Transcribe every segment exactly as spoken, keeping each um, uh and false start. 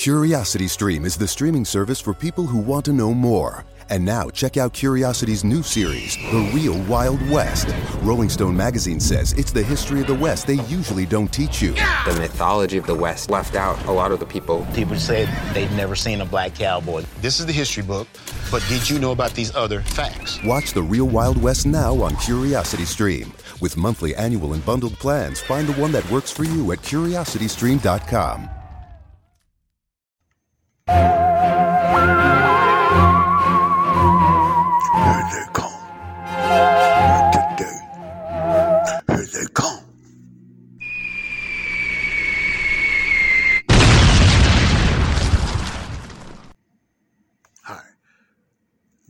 Curiosity Stream is the streaming service for people who want to know more. And now, check out Curiosity's new series, The Real Wild West. Rolling Stone magazine says it's the history of the West they usually don't teach you. The mythology of the West left out a lot of the people. People said they'd never seen a black cowboy. This is the history book, but did you know about these other facts? Watch The Real Wild West now on Curiosity Stream. With monthly, annual, and bundled plans, find the one that works for you at curiosity stream dot com. Here they come. Here they come. Hi.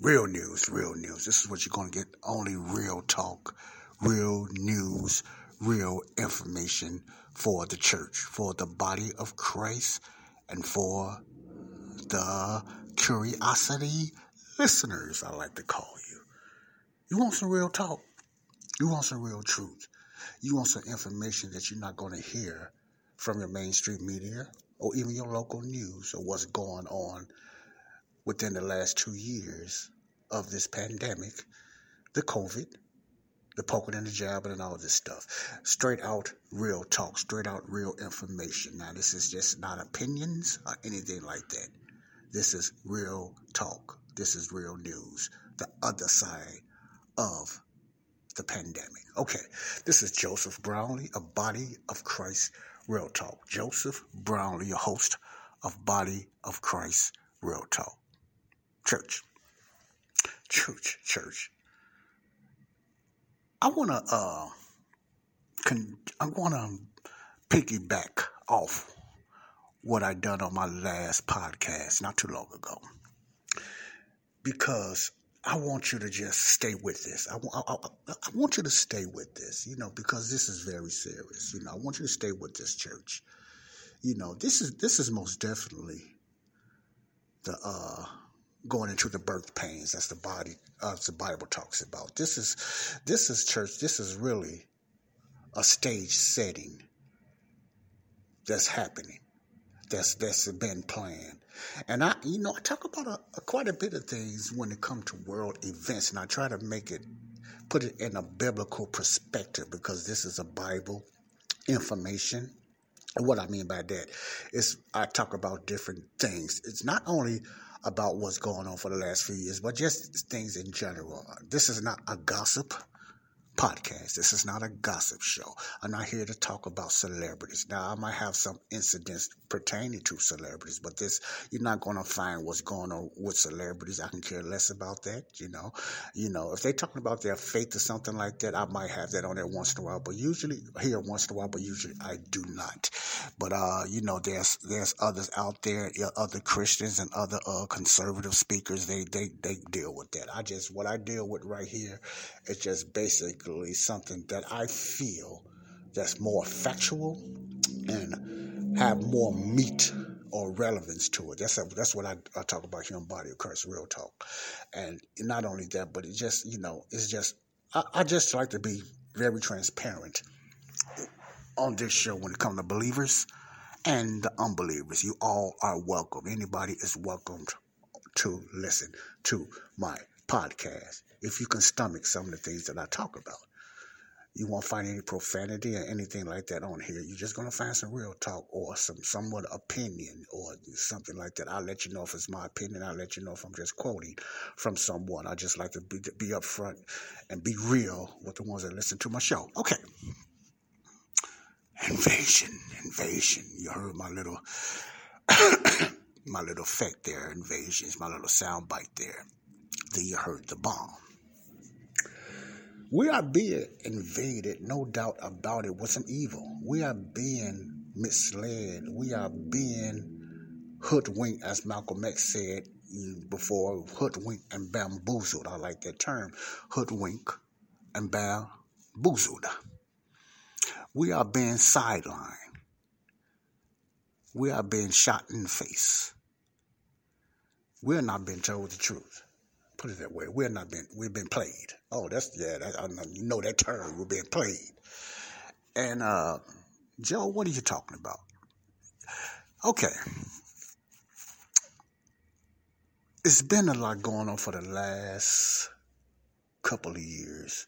Real news, real news. This is what you're going to get. Only real talk, real news, real information for the church, for the body of Christ, and for the curiosity listeners, I like to call you. You want some real talk. You want some real truth. You want some information that you're not going to hear from your mainstream media or even your local news or what's going on within the last two years of this pandemic, the COVID, the poking and the jabbing and all this stuff. Straight out real talk, straight out real information. Now, this is just not opinions or anything like that. This is real talk. This is real news. The other side of the pandemic. Okay, this is Joseph Brownlee of Body of Christ Real Talk. Joseph Brownlee, your host of Body of Christ Real Talk. Church, church, church. I wanna, uh, con- I wanna piggyback off what I done on my last podcast not too long ago, because I want you to just stay with this. I, I, I, I want you to stay with this, you know, because this is very serious. You know, I want you to stay with this, church. You know, this is this is most definitely the uh, going into the birth pains. That's the body. Uh, the Bible talks about. This is this is church. This is really a stage setting that's happening. That's that's been planned. And I, you know, I talk about a, a quite a bit of things when it comes to world events, and I try to make it, put it in a biblical perspective, because this is a Bible information. And what I mean by that is I talk about different things. It's not only about what's going on for the last few years, but just things in general. This is not a gossip podcast. This is not a gossip show. I'm not here to talk about celebrities. Now, I might have some incidents pertaining to celebrities, but this, you're not going to find what's going on with celebrities. I can care less about that, you know. You know, if they're talking about their faith or something like that, I might have that on there once in a while, but usually, here once in a while, but usually I do not. But, uh, you know, there's there's others out there, other Christians and other uh, conservative speakers. They, they, they deal with that. I just, what I deal with right here is just basically something that I feel that's more factual and have more meat or relevance to it. That's a, that's what I, I talk about here on Body of Christ Real Talk. And not only that, but it just, you know, it's just, I, I just like to be very transparent on this show when it comes to believers and the unbelievers. You all are welcome. Anybody is welcomed to listen to my podcast, if you can stomach some of the things that I talk about. You won't find any profanity or anything like that on here. You're just going to find some real talk or some somewhat opinion or something like that. I'll let you know if it's my opinion. I'll let you know if I'm just quoting from someone. I just like to be, to be upfront and be real with the ones that listen to my show. Okay. Invasion, invasion. You heard my little, my little effect there, invasions, my little sound bite there. You heard the bomb. We are being invaded, no doubt about it, with some evil. We are being misled. We are being hoodwinked, as Malcolm X said before, hoodwinked and bamboozled. I like that term, hoodwinked and bamboozled. We are being sidelined. We are being shot in the face. We're not being told the truth. Put it that way. We're not been, we've been played. Oh, that's, yeah, that, I know, you know that term, we're being played. And, uh, Joe, what are you talking about? Okay. It's been a lot going on for the last couple of years.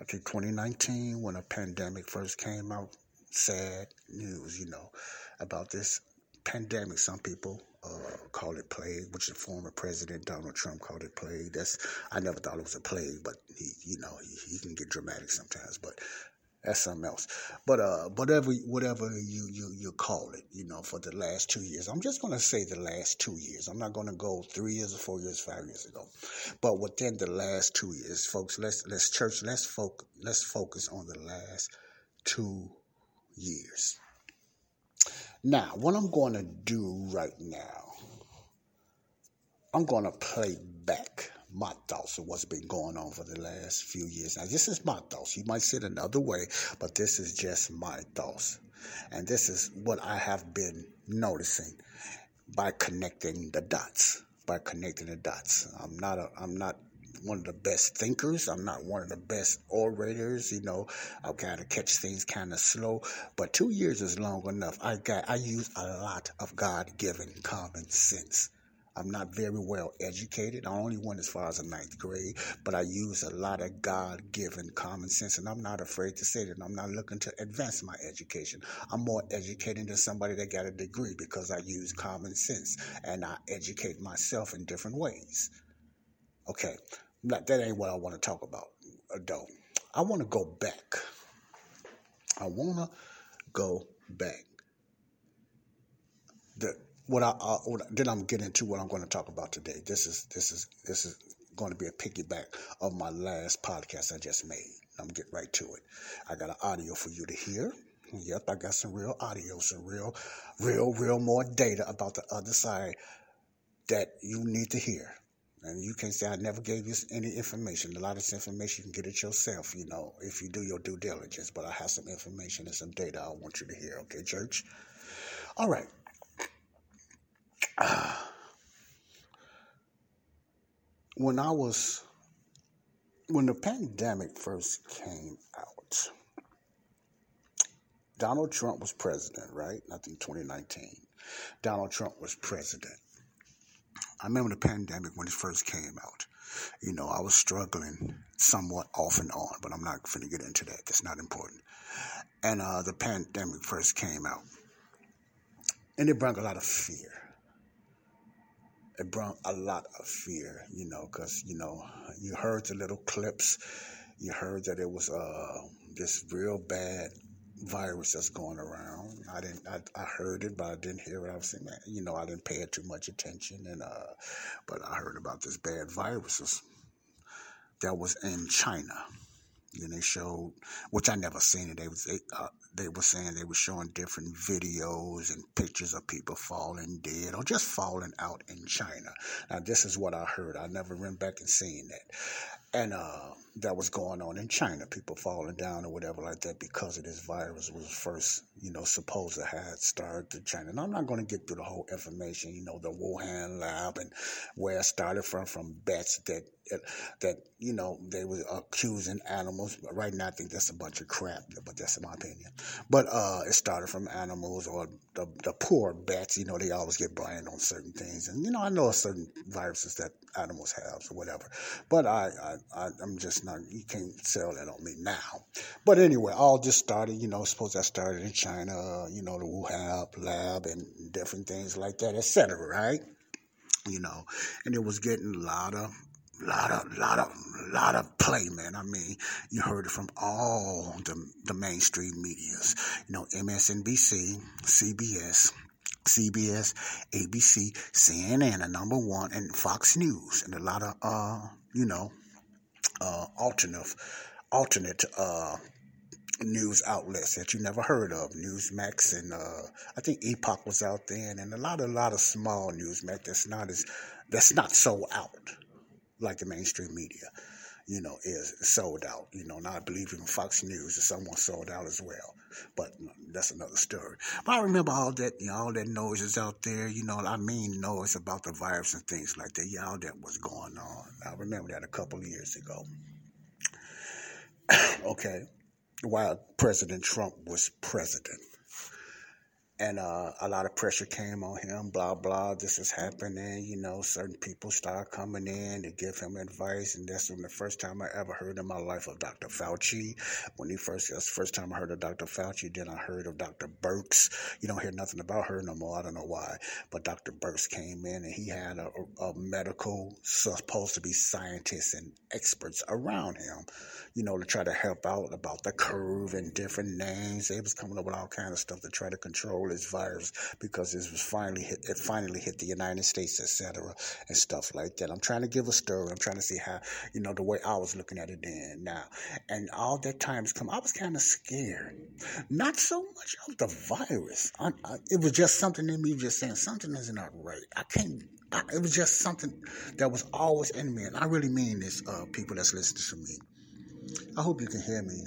I think twenty nineteen, when a pandemic first came out, sad news, you know, about this pandemic. Some people uh, call it plague, which the former president Donald Trump called it plague. That's I never thought it was a plague, but he, you know, he, he can get dramatic sometimes. But that's something else. But uh, whatever, whatever you, you you call it, you know, for the last two years, I'm just gonna say the last two years. I'm not gonna go three years or four years, five years ago. But within the last two years, folks, let's let's church, let's folk, let's focus on the last two years. Now, what I'm gonna do right now, I'm gonna play back my thoughts of what's been going on for the last few years. Now, this is my thoughts. You might see it another way, but this is just my thoughts. And this is what I have been noticing by connecting the dots, by connecting the dots. I'm not a, I'm not one of the best thinkers. I'm not one of the best orators. You know, I've got to catch things kind of slow, but two years is long enough. I got, I use a lot of God-given common sense. I'm not very well educated. I only went as far as the ninth grade, but I use a lot of God-given common sense, and I'm not afraid to say that. I'm not looking to advance my education. I'm more educated than somebody that got a degree because I use common sense, and I educate myself in different ways. Okay, that ain't what I want to talk about, though. I want to go back. I want to go back. The... What I uh, what, then I'm getting to what I'm going to talk about today. This is this is this is going to be a piggyback of my last podcast I just made. I'm getting right to it. I got an audio for you to hear. Yep, I got some real audio, some real, real, real more data about the other side that you need to hear. And you can't say I never gave you any information. A lot of this information you can get it yourself, you know, if you do your due diligence. But I have some information and some data I want you to hear. Okay, church. All right. When I was, when the pandemic first came out, Donald Trump was president, right? I think twenty nineteen. Donald Trump was president. I remember the pandemic when it first came out. You know, I was struggling somewhat off and on, but I'm not going to get into that. That's not important. And uh, the pandemic first came out. And it brought a lot of fear. It brought a lot of fear, you know, because, you know, you heard the little clips. You heard that it was uh, this real bad virus that's going around. I didn't, I, I heard it, but I didn't hear it. I was saying, man, you know, I didn't pay it too much attention. And uh, but I heard about this bad virus that was in China. And they showed, which I never seen it. They was they, uh, they were saying they were showing different videos and pictures of people falling dead or just falling out in China. Now this is what I heard. I never went back and seen that, and uh, that was going on in China. People falling down or whatever like that because of this virus was first, you know, supposed to have started in China. And I'm not going to get through the whole information. You know, the Wuhan lab and where it started from from bats that. That, you know, they were accusing animals. Right now, I think that's a bunch of crap, but that's my opinion. But uh, it started from animals or the, the poor bats. You know, they always get blamed on certain things. And, you know, I know certain viruses that animals have or whatever. But I, I, I, I'm just not, you can't sell that on me now. But anyway, all this started, you know, suppose I started in China, you know, the Wuhan lab and different things like that, et cetera, right? You know, and it was getting a lot of, lot of, lot of, lot of play, man. I mean, you heard it from all the the mainstream medias. You know, M S N B C, C B S, C B S, A B C, C N N, the number one, and Fox News, and a lot of, uh, you know, uh, alternate, alternate, uh, news outlets that you never heard of, Newsmax, and uh, I think Epoch was out there, and, and a lot, a lot of small Newsmax that's not as, that's not sold out like the mainstream media, you know, is sold out. You know, now I believe even Fox News is somewhat sold out as well, but that's another story. But I remember all that, you know, all that noises out there, you know, I mean noise about the virus and things like that. Yeah, all that was going on. I remember that a couple of years ago. Okay, while President Trump was president. And uh, a lot of pressure came on him, blah, blah, this is happening. You know, certain people start coming in to give him advice. And that's when the first time I ever heard in my life of Doctor Fauci. When he first, that's the first time I heard of Doctor Fauci. Then I heard of Doctor Birx. You don't hear nothing about her no more. I don't know why. But Doctor Birx came in and he had a, a medical, supposed to be scientists and experts around him, you know, to try to help out about the curve and different names. They was coming up with all kinds of stuff to try to control this virus, because it was finally hit, it finally hit the United States, et cetera, and stuff like that. I'm trying to give a story. I'm trying to see how, you know, the way I was looking at it then, now, and all that time's come. I was kind of scared, not so much of the virus. I, I, it was just something in me just saying something is not right. I can't. I, it was just something that was always in me, and I really mean this, uh, people that's listening to me. I hope you can hear me.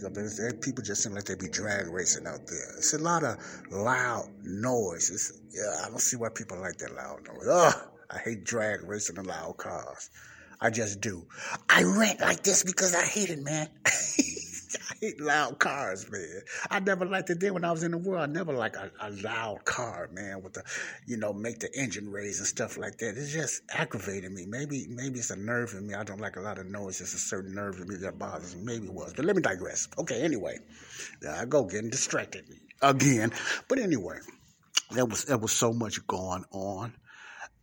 People just seem like they be drag racing out there. It's a lot of loud noise. It's, yeah, I don't see why people like that loud noise. Ugh, I hate drag racing and loud cars. I just do. I rant like this because I hate it, man. I hate loud cars, man. I never liked it then when I was in the world. I never liked a, a loud car, man, with the, you know, make the engine raise and stuff like that. It's just aggravating me. Maybe maybe it's a nerve in me. I don't like a lot of noise. It's a certain nerve in me that bothers me. Maybe it was. But let me digress. Okay, anyway. There I go, getting distracted again. But anyway, there was, there was so much going on.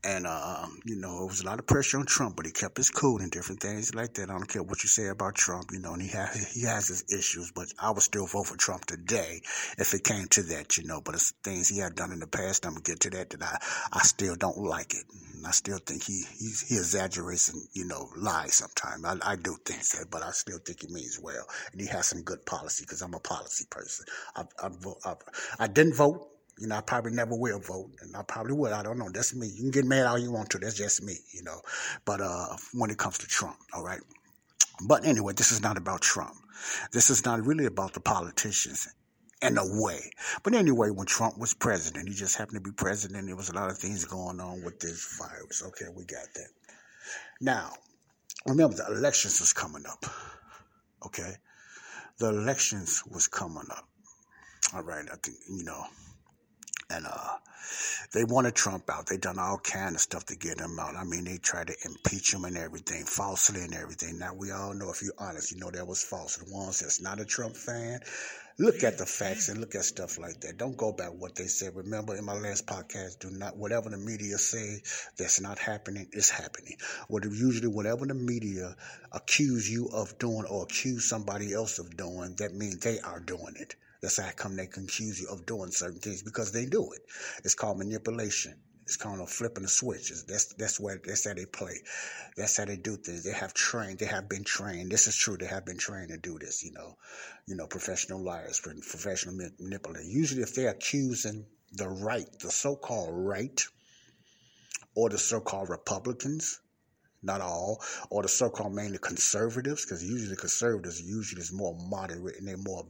And, um, you know, it was a lot of pressure on Trump, but he kept his cool and different things like that. I don't care what you say about Trump, you know, and he has, he has his issues, but I would still vote for Trump today if it came to that, you know. But it's things he had done in the past, I'm going to get to that, that I, I still don't like it. And I still think he, he, he exaggerates and, you know, lies sometimes. I, I do think so, but I still think he means well. And he has some good policy, because I'm a policy person. I, I, I, I didn't vote. You know, I probably never will vote, and I probably would. I don't know. That's me. You can get mad all you want to. That's just me, you know. But uh, when it comes to Trump, all right? But anyway, this is not about Trump. This is not really about the politicians in a way. But anyway, when Trump was president, he just happened to be president. There was a lot of things going on with this virus. Okay, we got that. Now, remember, the elections was coming up, okay? The elections was coming up. All right, I think, you know. And uh, they wanted Trump out. They done all kind of stuff to get him out. I mean, they tried to impeach him and everything, falsely and everything. Now, we all know, if you're honest, you know that was false. The ones that's not a Trump fan, look at the facts and look at stuff like that. Don't go back what they said. Remember, in my last podcast, do not, whatever the media say that's not happening, is happening. What usually, whatever the media accuse you of doing or accuse somebody else of doing, that means they are doing it. That's how come they can accuse you of doing certain things, because they do it. It's called manipulation. It's called a flipping a switch. That's that's where that's how they play. That's how they do things. They have trained. They have been trained. This is true. They have been trained to do this. You know, you know, professional liars, professional manipulators. Usually, if they're accusing the right, the so-called right, or the so-called Republicans. Not all, or the so-called mainly conservatives, because usually conservatives usually is more moderate and they're more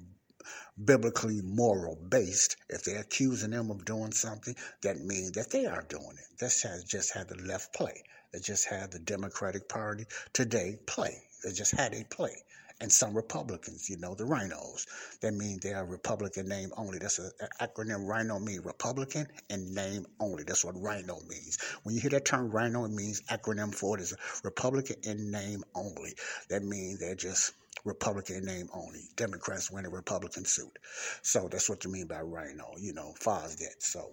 biblically moral based. If they're accusing them of doing something, that means that they are doing it. That's just how the left play. They just had the Democratic Party today play. They just had it play. And some Republicans, you know, the rhinos. That means they are Republican name only. That's an acronym. Rhino means Republican and name only. That's what rhino means. When you hear that term rhino, it means acronym for it is Republican and name only. That means they're just Republican name only. Democrats win a Republican suit. So that's what you mean by rhino, you know, far as that. So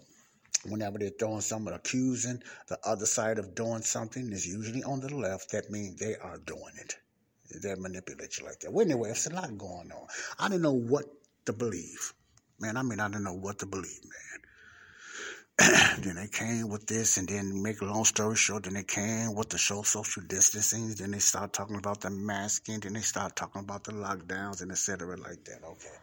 whenever they're throwing someone, accusing the other side of doing something is usually on the left. That means they are doing it. They manipulate you like that. Well, anyway, it's a lot going on. I didn't know what to believe. Man, I mean, I didn't know what to believe, man. Then they came with this, and then make a long story short, then they came with the show social distancing, then they start talking about the masking, then they start talking about the lockdowns and et cetera like that. Okay,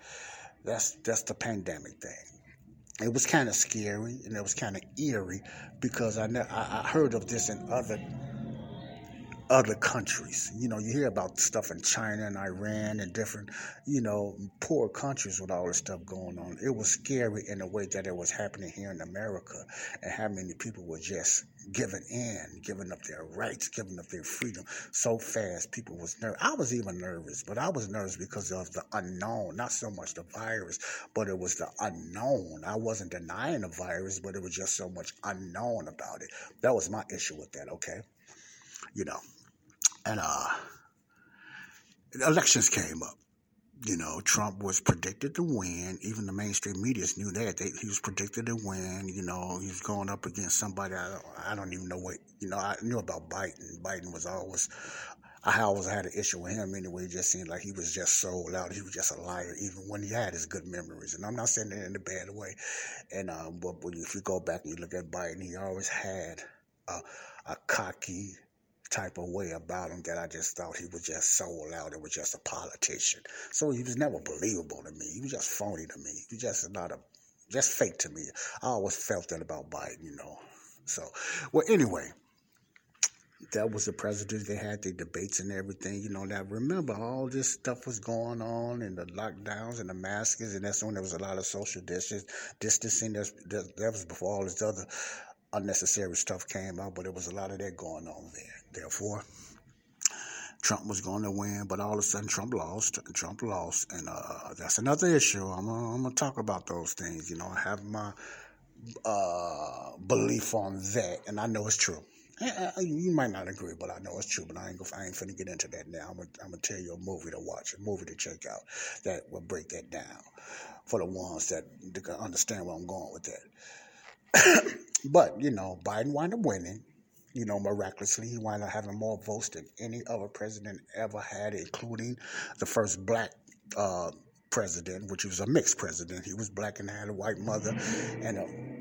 that's that's the pandemic thing. It was kind of scary and it was kind of eerie because I, ne- I I heard of this in other other countries. You know, you hear about stuff in China and Iran and different, you know, poor countries with all this stuff going on. It was scary in the way that it was happening here in America, and how many people were just giving in, giving up their rights, giving up their freedom so fast. People was nervous. I was even nervous, but I was nervous because of the unknown, not so much the virus, but it was the unknown. I wasn't denying the virus, but it was just so much unknown about it. That was my issue with that, okay? You know, and uh, elections came up. You know, Trump was predicted to win. Even the mainstream media knew that. They, he was predicted to win. You know, he was going up against somebody. I don't, I don't even know what, you know, I knew about Biden. Biden was always, I always had an issue with him anyway. It just seemed like he was just so loud. He was just a liar, even when he had his good memories. And I'm not saying that in a bad way. And um, but when you, if you go back and you look at Biden, he always had a, a cocky type of way about him that I just thought he was just so loud. It was just a politician. So he was never believable to me. He was just phony to me. He was just not a, just fake to me. I always felt that about Biden, you know. So, well, anyway, that was the president. They had their debates and everything, you know. Now, remember, all this stuff was going on, and the lockdowns and the maskings, and that's when there was a lot of social distancing. That was before all this other unnecessary stuff came out, but there was a lot of that going on there. Therefore, Trump was going to win, but all of a sudden Trump lost, and Trump lost, and uh, that's another issue. I'm gonna, I'm gonna talk about those things. You know, I have my uh, belief on that, and I know it's true. I, I, you might not agree, but I know it's true. But I ain't, I ain't finna get into that now. I'm gonna, I'm gonna tell you a movie to watch, a movie to check out that will break that down for the ones that, that can understand where I'm going with that. But, you know, Biden wound up winning. You know, miraculously, he wound up having more votes than any other president ever had, including the first black uh, president, which was a mixed president. He was black and had a white mother and a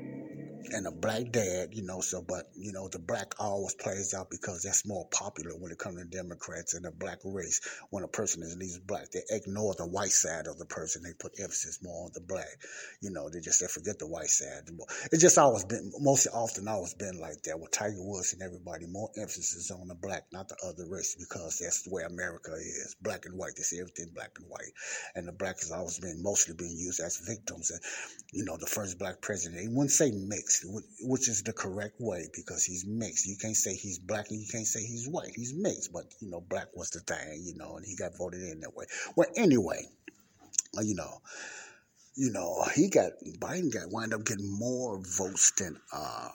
and a black dad, you know, so, but, you know, the black always plays out because that's more popular when it comes to Democrats and the black race. When a person is at least black, they ignore the white side of the person. They put emphasis more on the black, you know, they just, they forget the white side. It's just always been, mostly often always been like that with Tiger Woods and everybody, more emphasis on the black, not the other race, because that's the way America is, black and white. They see everything black and white. And the black has always been mostly being used as victims. And, you know, the first black president, they wouldn't say mixed, which is the correct way, because he's mixed. You can't say he's black and you can't say he's white. He's mixed, but, you know, black was the thing, you know, and he got voted in that way. Well, anyway, you know, you know, he got, Biden got, wind up getting more votes than uh,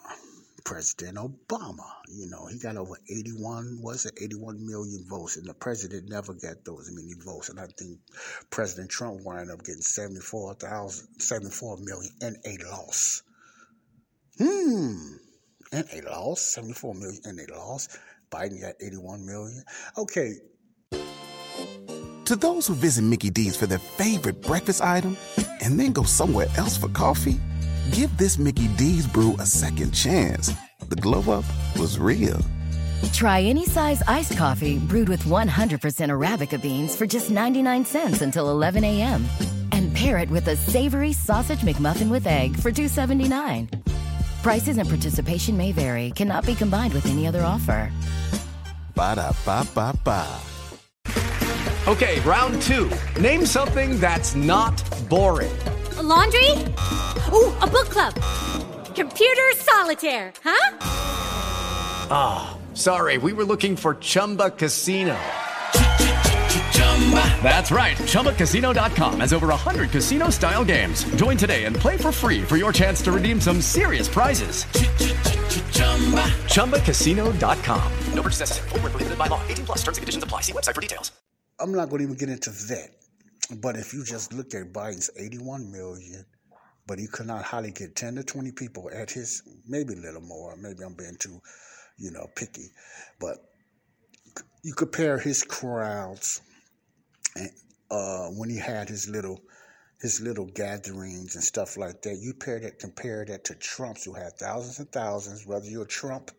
President Obama. You know, he got over eighty-one, was it eighty-one million votes, and the president never got those many votes. And I think President Trump wind up getting seventy-four thousand, seventy-four million in a loss. Hmm, and a loss, seventy-four million, and a loss. Biden got eighty-one million. Okay. To those who visit Mickey D's for their favorite breakfast item and then go somewhere else for coffee, give this Mickey D's brew a second chance. The glow up was real. Try any size iced coffee brewed with one hundred percent Arabica beans for just ninety-nine cents until eleven a.m. And pair it with a savory sausage McMuffin with egg for two dollars and seventy-nine cents. Prices and participation may vary. Cannot be combined with any other offer. Ba-da-ba-ba-ba. Okay, round two. Name something that's not boring. A laundry? Ooh, a book club. Computer solitaire, huh? Ah, oh, sorry. We were looking for Chumba Casino. That's right. Chumba Casino dot com has over one hundred casino-style games. Join today and play for free for your chance to redeem some serious prizes. Chumba Casino dot com. No purchase necessary. Void where prohibited by law. eighteen plus. Terms and conditions apply. See website for details. I'm not going to even get into that. But if you just look at Biden's eighty-one million, but he could not hardly get ten to twenty people at his, maybe a little more. Maybe I'm being too, you know, picky. But you compare his crowds. And uh, when he had his little his little gatherings and stuff like that, you pair that, compare that to Trump's, who had thousands and thousands. Whether you're Trump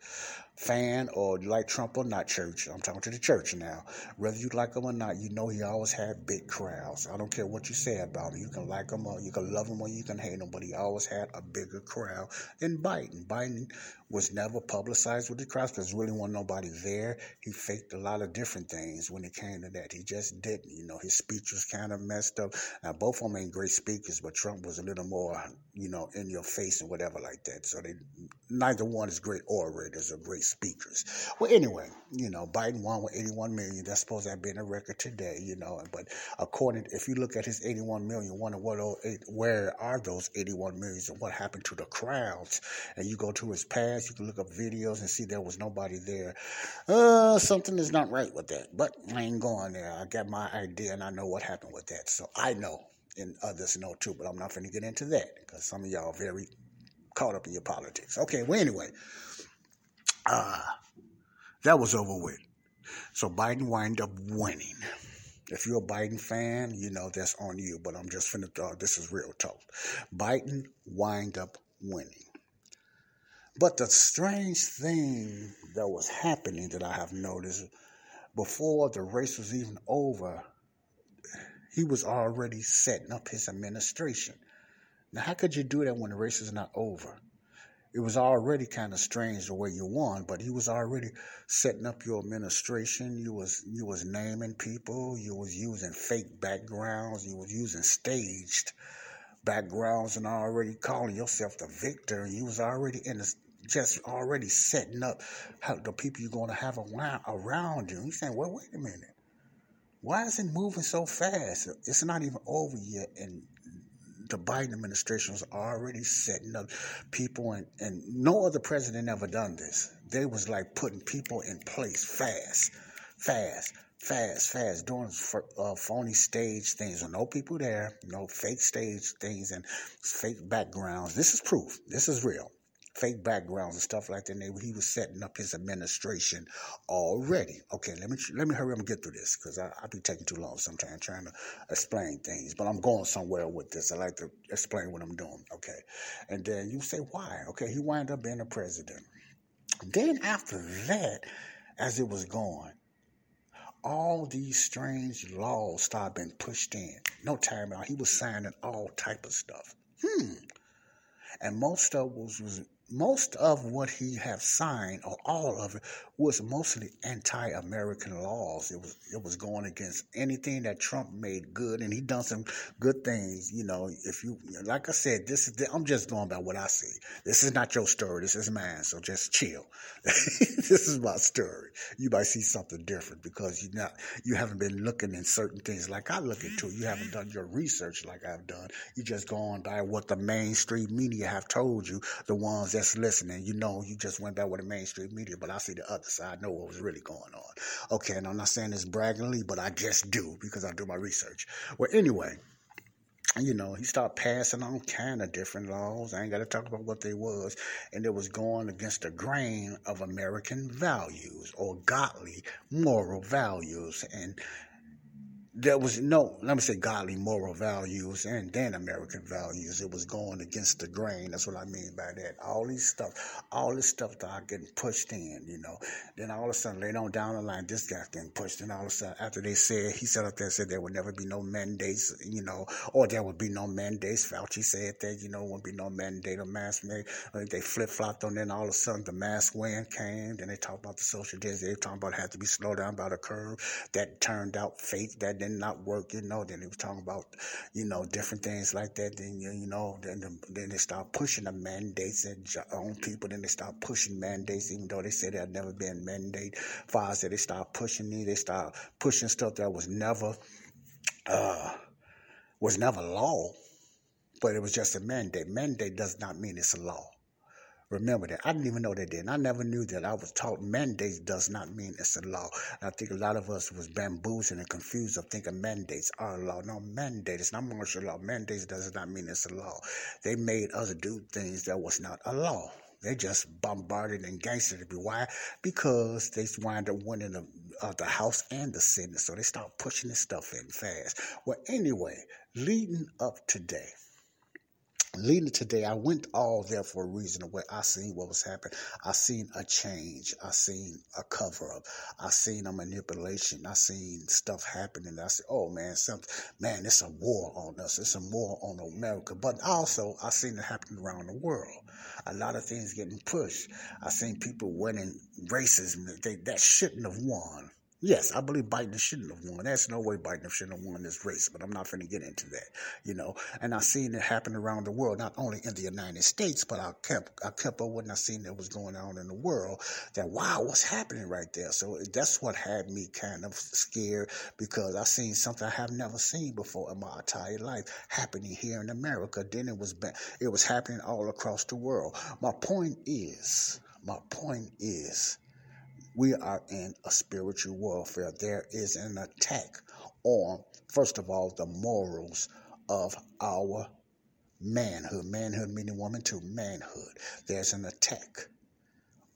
fan or you like Trump or not, church. I'm talking to the church now. Whether you like him or not, you know he always had big crowds. I don't care what you say about him. You can like him or you can love him or you can hate him, but he always had a bigger crowd than Biden. Biden was never publicized with the crowds because really wasn't nobody there. He faked a lot of different things when it came to that. He just didn't. You know, his speech was kind of messed up. Now, both of them ain't great speakers, but Trump was a little more, you know, in your face and whatever like that. So they, neither one is great orators or great speakers. Well, anyway, you know, Biden won with eighty-one million. That's supposed to have been a record today, you know. But according, if you look at his eighty-one million, wonder what, where are those eighty-one millions and what happened to the crowds? And you go to his past, you can look up videos and see there was nobody there. Uh, something is not right with that. But I ain't going there. I got my idea and I know what happened with that. So I know, and others know too, but I'm not going to get into that because some of y'all are very caught up in your politics. Okay, well, anyway, uh, that was over with. So Biden wind up winning. If you're a Biden fan, you know that's on you, but I'm just finna, uh, this is real talk. Biden wind up winning. But the strange thing that was happening that I have noticed, before the race was even over, he was already setting up his administration. Now, how could you do that when the race is not over? It was already kind of strange the way you won, but he was already setting up your administration. You was you was naming people. You was using fake backgrounds. You was using staged backgrounds and already calling yourself the victor. You was already in the, just already setting up how the people you're going to have around, around you. You're saying, well, wait a minute. Why is it moving so fast? It's not even over yet, and the Biden administration was already setting up people, and, and no other president ever done this. They was like putting people in place fast, fast, fast, fast, doing uh, phony stage things. So no people there, no fake stage things and fake backgrounds. This is proof. This is real. Fake backgrounds and stuff like that. And they, he was setting up his administration already. Okay, let me let me hurry up and get through this because I, I be taking too long sometimes trying to explain things. But I'm going somewhere with this. I like to explain what I'm doing. Okay, and then you say why? Okay, he wound up being a president. Then after that, as it was going, all these strange laws started being pushed in. No time out. He was signing all type of stuff. Hmm. And most of was, was most of what he have signed, or all of it, was mostly anti-American laws. It was it was going against anything that Trump made good, and he done some good things. You know, if you like I said, this is the, I'm just going by what I see. This is not your story. This is mine. So just chill. This is my story. You might see something different because you not you haven't been looking in certain things like I look into. You haven't done your research like I've done. You just going by what the mainstream media have told you. The ones that listening, you know, you just went back with the mainstream media, but I see the other side. I know what was really going on. Okay, and I'm not saying this braggingly, but I just do because I do my research. Well, anyway, you know, he started passing on kind of different laws. I ain't got to talk about what they was, and it was going against the grain of American values or godly moral values, and there was no, let me say, godly moral values and then American values. It was going against the grain. That's what I mean by that. All these stuff, all this stuff that I getting pushed in, you know. Then all of a sudden, later on down the line, this guy's getting pushed. And all of a sudden, after they said, he sat up there and said there would never be no mandates, you know, or there would be no mandates. Fauci said that, you know, wouldn't be no mandate or mask mandate. They flip-flopped on that. All of a sudden, the mask wearing came. Then they talked about the social distancing. They were talking about it had to be slowed down by the curve. That turned out fake. That did not work, you know. Then they was talking about, you know, different things like that. Then, you know, then then they start pushing the mandates on people. Then they start pushing mandates, even though they said there had never been mandate. Pfizer, they start pushing these. They start pushing stuff that was never, uh, was never law, but it was just a mandate. Mandate does not mean it's a law. Remember that. I didn't even know they did. And I never knew that. I was taught mandates does not mean it's a law. And I think a lot of us was bamboozled and confused of thinking mandates are a law. No, mandate is not martial law. Mandates does not mean it's a law. They made us do things that was not a law. They just bombarded and gangstered. Why? Because they wind up winning the, uh, the House and the Senate. So they start pushing this stuff in fast. Well, anyway, leading up today, Later today, I went all there for a reason of what I seen what was happening. I seen a change. I seen a cover-up. I seen a manipulation. I seen stuff happening. I said, oh, man, something, man, it's a war on us. It's a war on America. But also, I seen it happening around the world. A lot of things getting pushed. I seen people winning races they, that shouldn't have won. Yes, I believe Biden shouldn't have won. There's no way Biden shouldn't have won this race, but I'm not going to get into that, you know. And I seen it happen around the world, not only in the United States, but I kept I kept up when I seen that was going on in the world that, wow, what's happening right there? So that's what had me kind of scared because I seen something I have never seen before in my entire life happening here in America. Then it was it was happening all across the world. My point is, my point is, we are in a spiritual warfare. There is an attack on, first of all, the morals of our manhood. Manhood meaning woman to manhood. There's an attack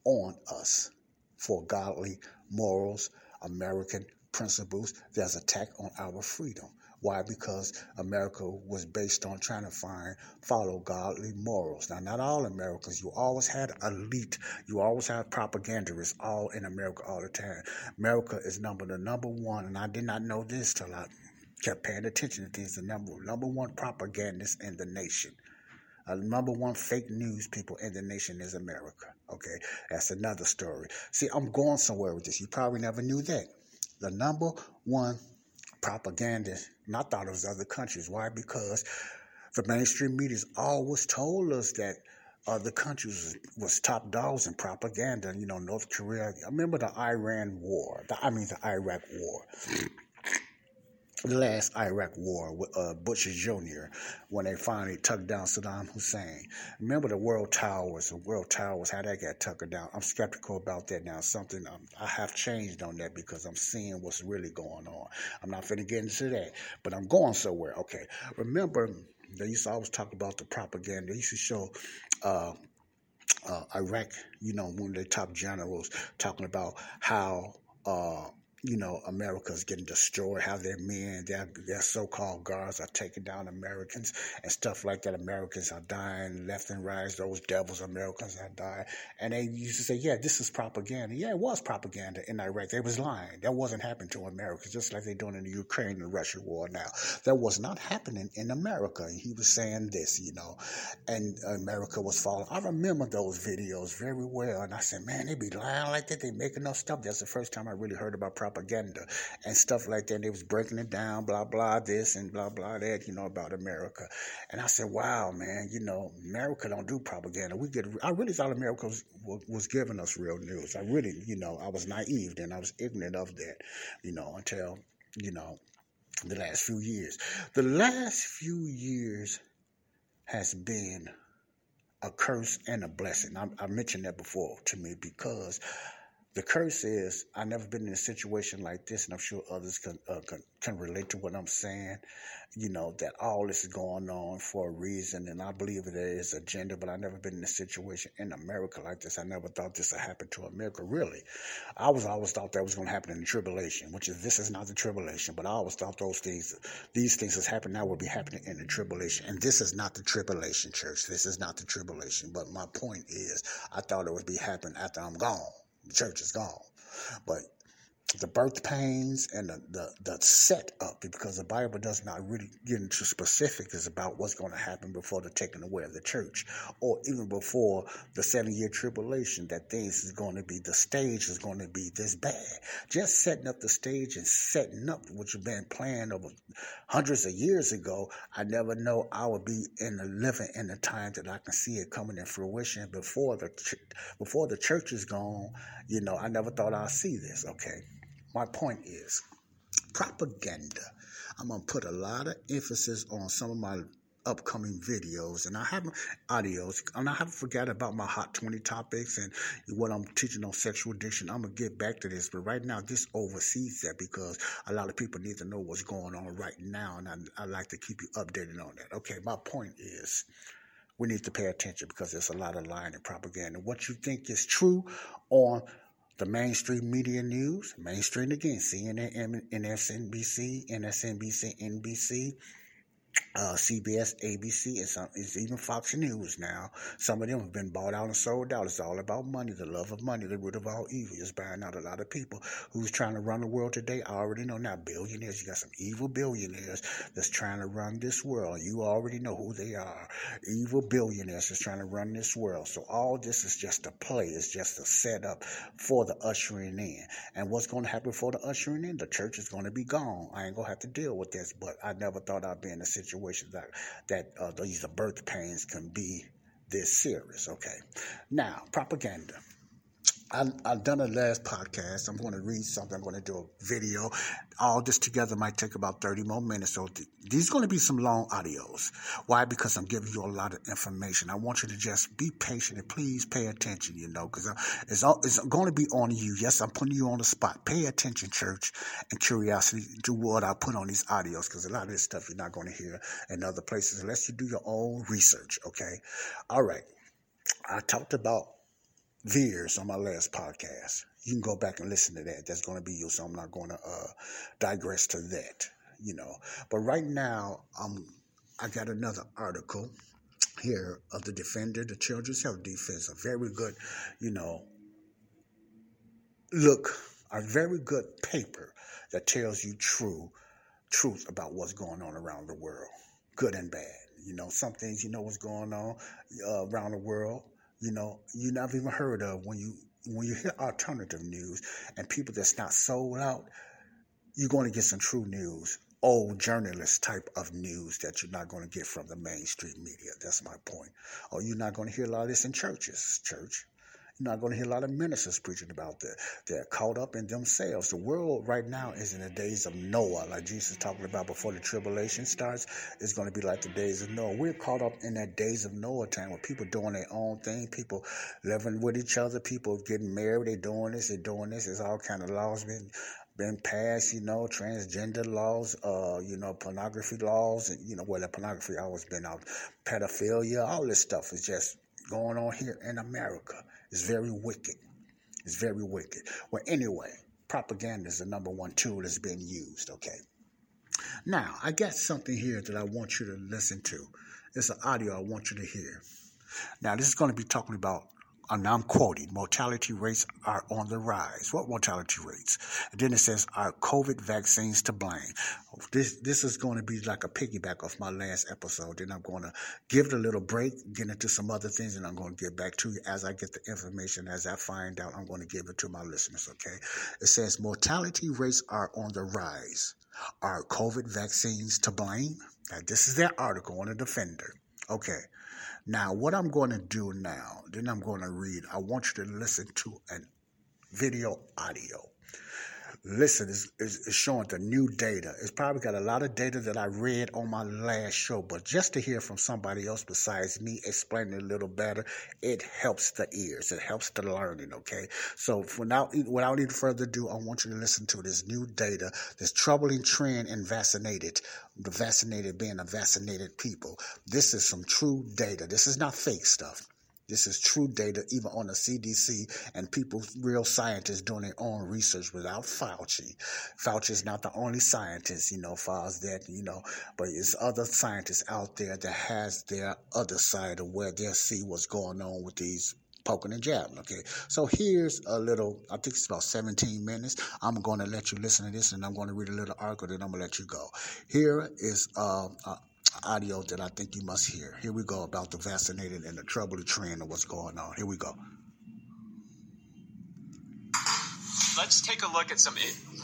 on us for godly morals, American principles. There's an attack on our freedom. Why? Because America was based on trying to find, follow godly morals. Now, not all Americans. You always had elite. You always had propagandists all in America all the time. America is number the number one, and I did not know this till I kept paying attention to things. The number number one propagandist in the nation. Uh, number one fake news people in the nation is America. Okay, that's another story. See, I'm going somewhere with this. You probably never knew that. The number one propaganda, and I thought it was other countries. Why? Because the mainstream media always told us that other countries was top dogs in propaganda. You know, North Korea. I remember the Iran war. The, I mean, the Iraq war. The last Iraq war with uh, Bush Junior when they finally took down Saddam Hussein. Remember the World Towers, the World Towers, how that got tucked down. I'm skeptical about that now. Something I'm, I have changed on that because I'm seeing what's really going on. I'm not finna get into that, but I'm going somewhere. Okay, remember they used to always talk about the propaganda. They used to show uh, uh, Iraq, you know, one of the top generals talking about how Uh, you know, America's getting destroyed, how their men, their, their so-called guards are taking down Americans and stuff like that. Americans are dying left and right. Those devils, Americans are dying. And they used to say, yeah, this is propaganda. Yeah, it was propaganda in Iraq. They was lying. That wasn't happening to Americans, just like they're doing in the Ukraine and Russia war now. That was not happening in America. And he was saying this, you know, and America was falling. I remember those videos very well. And I said, man, they be lying like that. They making up stuff. That's the first time I really heard about propaganda. Propaganda and stuff like that. And they was breaking it down, blah, blah, this and blah, blah, that, you know, about America. And I said, wow, man, you know, America don't do propaganda. We get, I really thought America was, was giving us real news. I really, you know, I was naive then. I was ignorant of that, you know, until, you know, the last few years. The last few years has been a curse and a blessing. I, I mentioned that before to me because the curse is I've never been in a situation like this, and I'm sure others can, uh, can can relate to what I'm saying, you know, that all this is going on for a reason, and I believe it is agenda, but I've never been in a situation in America like this. I never thought this would happen to America, really. I was always thought that was going to happen in the tribulation, which is this is not the tribulation, but I always thought those things, these things that's happening now will be happening in the tribulation, and this is not the tribulation, church. This is not the tribulation, but my point is I thought it would be happening after I'm gone. The church is gone, but the birth pains and the, the, the set up, because the Bible does not really get into specifics about what's going to happen before the taking away of the church or even before the seven-year tribulation, that things is going to be, the stage is going to be this bad. Just setting up the stage and setting up what you've been planned over hundreds of years ago, I never know I would be in the living in the time that I can see it coming in fruition before the, before the church is gone. You know, I never thought I'd see this, okay? My point is, propaganda. I'm going to put a lot of emphasis on some of my upcoming videos, and I haven't, audios, and I haven't forgot about my Hot twenty topics and what I'm teaching on sexual addiction. I'm going to get back to this, but right now, this oversees that because a lot of people need to know what's going on right now, and I, I like to keep you updated on that. Okay, my point is, we need to pay attention because there's a lot of lying and propaganda. What you think is true on the mainstream media news, mainstream again, C N N, M S N B C, N S N B C, N B C, Uh, C B S, A B C, and some, it's even Fox News now. Some of them have been bought out and sold out. It's all about money, the love of money, the root of all evil. It's buying out a lot of people who's trying to run the world today. I already know now, billionaires. You got some evil billionaires that's trying to run this world. You already know who they are. Evil billionaires that's trying to run this world. So all this is just a play. It's just a setup for the ushering in. And what's going to happen for the ushering in? The church is going to be gone. I ain't going to have to deal with this, but I never thought I'd be in a situation that that uh, these birth pains can be this serious. Okay, now propaganda. I, I've done a last podcast. I'm going to read something. I'm going to do a video. All this together might take about thirty more minutes. So th- these are going to be some long audios. Why? Because I'm giving you a lot of information. I want you to just be patient and please pay attention, you know, because it's, it's going to be on you. Yes, I'm putting you on the spot. Pay attention, church, and curiosity to what I put on these audios, because a lot of this stuff you're not going to hear in other places unless you do your own research, okay? All right. I talked about VAERS on my last podcast. You can go back and listen to that. That's going to be you, so I'm not going to uh, digress to that, you know. But right now, um, I got another article here of The Defender, the Children's Health Defense, a very good, you know, look, a very good paper that tells you true truth about what's going on around the world, good and bad. You know, some things you know what's going on uh, around the world. You know, you never even heard of when you when you hear alternative news and people that's not sold out, you're going to get some true news, old journalist type of news that you're not going to get from the mainstream media. That's my point. Or you're not going to hear a lot of this in churches, church. You're not going to hear a lot of ministers preaching about that. They're caught up in themselves. The world right now is in the days of Noah, like Jesus is talking about before the tribulation starts. It's going to be like the days of Noah. We're caught up in that days of Noah time where people doing their own thing, people living with each other, people getting married, they're doing this, they're doing this. There's all kind of laws being been passed, you know, transgender laws, uh, you know, pornography laws, and you know, well, the pornography always been out, pedophilia, all this stuff is just going on here in America. It's very wicked. It's very wicked. Well, anyway, propaganda is the number one tool that's being used, okay? Now, I got something here that I want you to listen to. It's an audio I want you to hear. Now, this is going to be talking about, and I'm quoting, mortality rates are on the rise. What mortality rates? And then it says, are COVID vaccines to blame? This this is going to be like a piggyback off my last episode. Then I'm going to give it a little break, get into some other things, and I'm going to get back to you as I get the information. As I find out, I'm going to give it to my listeners, okay? It says, mortality rates are on the rise. Are COVID vaccines to blame? Now, this is their article on The Defender. Okay. Now, what I'm going to do now, then I'm going to read. I want you to listen to a video audio. Listen, it's, it's showing the new data. It's probably got a lot of data that I read on my last show, but just to hear from somebody else besides me explaining it a little better, it helps the ears. It helps the learning, okay? So for now, without any further ado, I want you to listen to this new data, this troubling trend in vaccinated, the vaccinated being a vaccinated people. This is some true data. This is not fake stuff. This is true data, even on the C D C and people, real scientists doing their own research without Fauci. Fauci is not the only scientist, you know, Fauci that, you know, but it's other scientists out there that has their other side of where they see what's going on with these poking and jabbing, okay? So here's a little, I think it's about seventeen minutes. I'm going to let you listen to this, and I'm going to read a little article, then I'm going to let you go. Here is uh, a audio that I think you must hear. Here we go about the vaccinated and the troubling trend of what's going on. Here we go. Let's take a look at some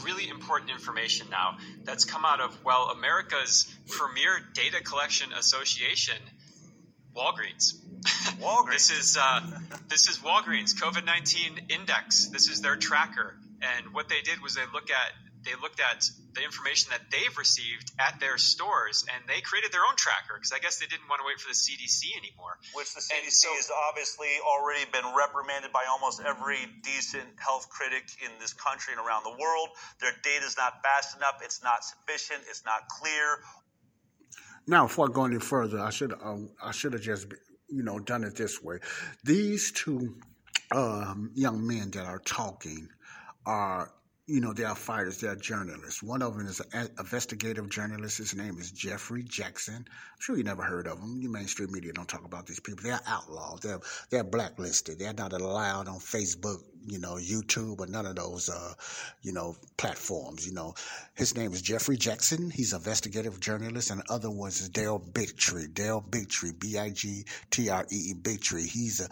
really important information now that's come out of, well, America's premier data collection association, Walgreens. Walgreens. This is uh, this is Walgreens COVID nineteen Index. This is their tracker, and what they did was they look at they looked at the information that they've received at their stores, and they created their own tracker because I guess they didn't want to wait for the C D C anymore. Which the C D C so, has obviously already been reprimanded by almost every decent health critic in this country and around the world. Their data is not fast enough. It's not sufficient. It's not clear. Now, before going any further, I should uh, I should have just you know done it this way. These two um, young men that are talking are you know, there are fighters, there are journalists. One of them is an investigative journalist. His name is Jeffrey Jackson. I'm sure you never heard of him. You mainstream media don't talk about these people. They're outlaws. They're, they're blacklisted. They're not allowed on Facebook, you know, YouTube, or none of those, uh, you know, platforms, you know. His name is Jeffrey Jackson. He's an investigative journalist. And the other one is Dale Bigtree. Dale Bigtree, B I G T R E E, Bigtree. He's a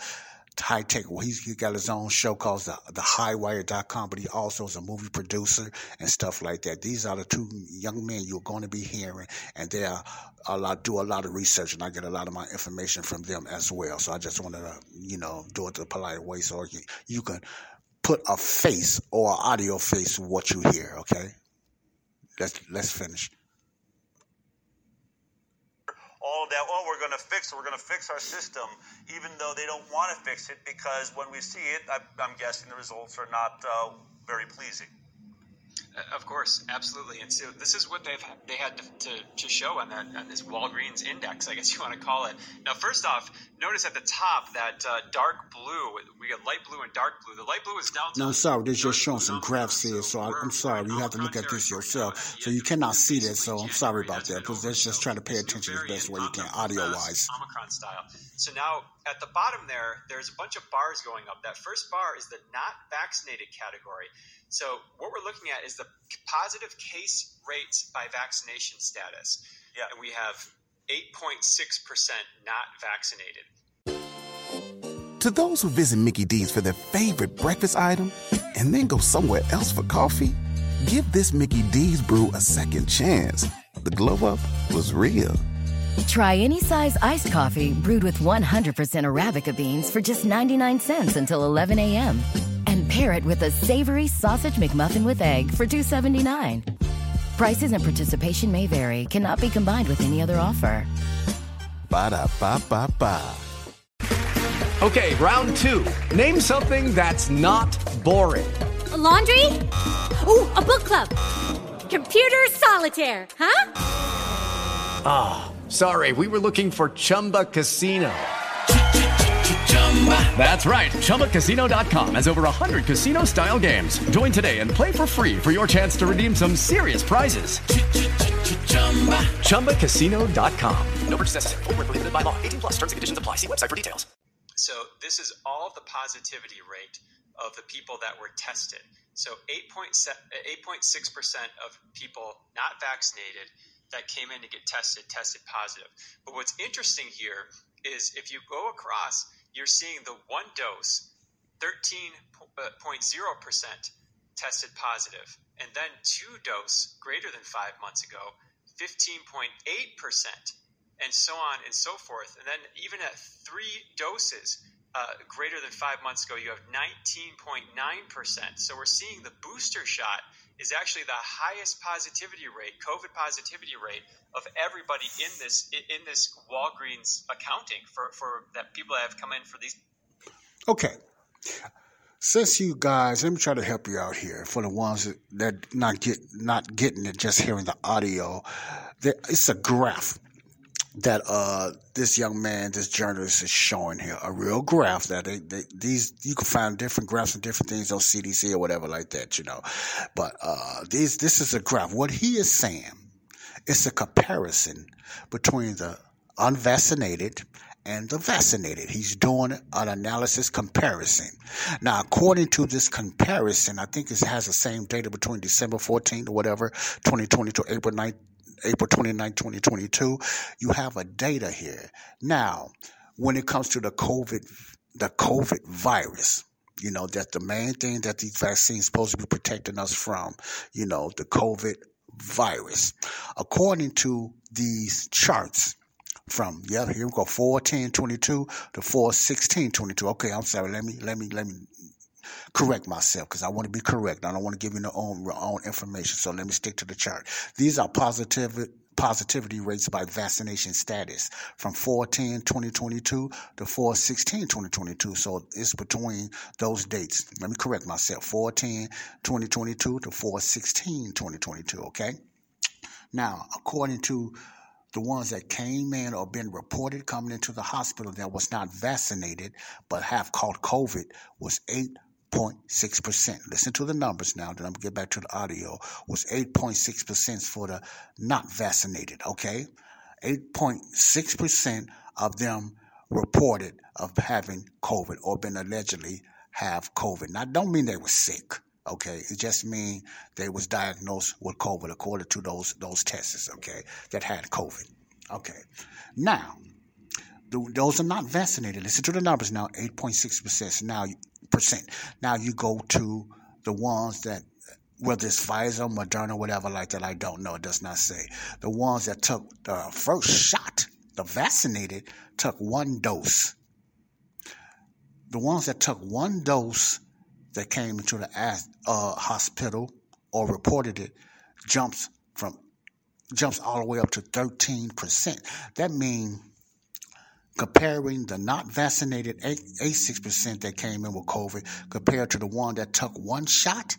high tech. Well, he's he got his own show called the, the highwire dot com, but he also is a movie producer and stuff like that. These are the two young men you're going to be hearing, and they are a lot, do a lot of research, and I get a lot of my information from them as well. So I just wanted to, you know, do it the polite way so you, you can put a face or an audio face with what you hear. Okay, let's let's finish. All that, oh, we're going to fix, we're going to fix our system, even though they don't want to fix it, because when we see it, I, I'm guessing the results are not uh, very pleasing. Of course, absolutely. And so this is what they've they had to, to, to show on that on this Walgreens index, I guess you want to call it. Now, first off, notice at the top that uh, dark blue, we got light blue and dark blue. The light blue is down. No, I'm sorry, they're just showing some graphs here, so I, I'm sorry, you have to look at this yourself. So you cannot see that, so I'm sorry about that, because let's just try to pay attention the best way you can, audio-wise. Omicron style. So now at the bottom there, there's a bunch of bars going up. That first bar is the not vaccinated category. So what we're looking at is the positive case rates by vaccination status. Yeah. And we have eight point six percent not vaccinated. To those who visit Mickey D's for their favorite breakfast item and then go somewhere else for coffee, give this Mickey D's brew a second chance. The glow-up was real. Try any size iced coffee brewed with one hundred percent Arabica beans for just ninety-nine cents until eleven a.m. And pair it with a savory sausage McMuffin with egg for two dollars and seventy-nine cents. Prices and participation may vary. Cannot be combined with any other offer. Ba-da-ba-ba-ba. Okay, round two. Name something that's not boring. A laundry? Ooh, a book club. Computer solitaire, huh? Ah. Sorry, we were looking for Chumba Casino. That's right, Chumba Casino dot com has over one hundred casino-style games. Join today and play for free for your chance to redeem some serious prizes. Chumba Casino dot com. No purchase necessary. Void where prohibited by law. eighteen plus terms and conditions apply. See website for details. So this is all the positivity rate of the people that were tested. So eight point six percent of people not vaccinated that came in to get tested, tested positive. But what's interesting here is if you go across, you're seeing the one dose, thirteen point zero percent tested positive, and then two dose greater than five months ago, fifteen point eight percent, and so on and so forth. And then even at three doses uh, greater than five months ago, you have nineteen point nine percent. So we're seeing the booster shot is actually the highest positivity rate, COVID positivity rate, of everybody in this in this Walgreens accounting for, for that people that have come in for these. Okay. Since you guys, let me try to help you out here. For the ones that, that not get not getting it, just hearing the audio, there, it's a graph that uh, this young man, this journalist is showing here, a real graph that they, they, these, you can find different graphs and different things on C D C or whatever like that, you know. But uh, these, this is a graph. What he is saying is a comparison between the unvaccinated and the vaccinated. He's doing an analysis comparison. Now, according to this comparison, I think it has the same data between December fourteenth or whatever, twenty twenty to April ninth. April twenty-ninth, twenty twenty-two, you have a data here. Now, when it comes to the COVID, the COVID virus, you know, that's the main thing that these vaccines are supposed to be protecting us from, you know, the COVID virus. According to these charts from, yeah, here we go, four ten twenty-two to four sixteen twenty-two. Okay, I'm sorry, let me, let me, let me. correct myself, because I want to be correct. I don't want to give you your own, your own information, so let me stick to the chart. These are positive, positivity rates by vaccination status from four ten twenty twenty-two to four sixteen twenty twenty-two, so it's between those dates. Let me correct myself, four ten twenty twenty-two to four sixteen twenty twenty-two, okay? Now, according to the ones that came in or been reported coming into the hospital that was not vaccinated but have caught COVID was eight eight point six percent. Listen to the numbers now, then I'm going to get back to the audio. Was eight point six percent for the not vaccinated, okay? eight point six percent of them reported of having COVID or been allegedly have COVID. Now, I don't mean they were sick, okay? It just means they was diagnosed with COVID according to those those tests, okay, that had COVID, okay? Now, those are not vaccinated. Listen to the numbers now, eight point six percent. Now, percent. Now you go to the ones that, whether it's Pfizer, Moderna, whatever like that, I don't know. It does not say. The ones that took the first shot, the vaccinated, took one dose. The ones that took one dose that came into the uh, hospital or reported it jumps from jumps all the way up to thirteen percent. That means comparing the not vaccinated eighty-six percent that came in with COVID compared to the one that took one shot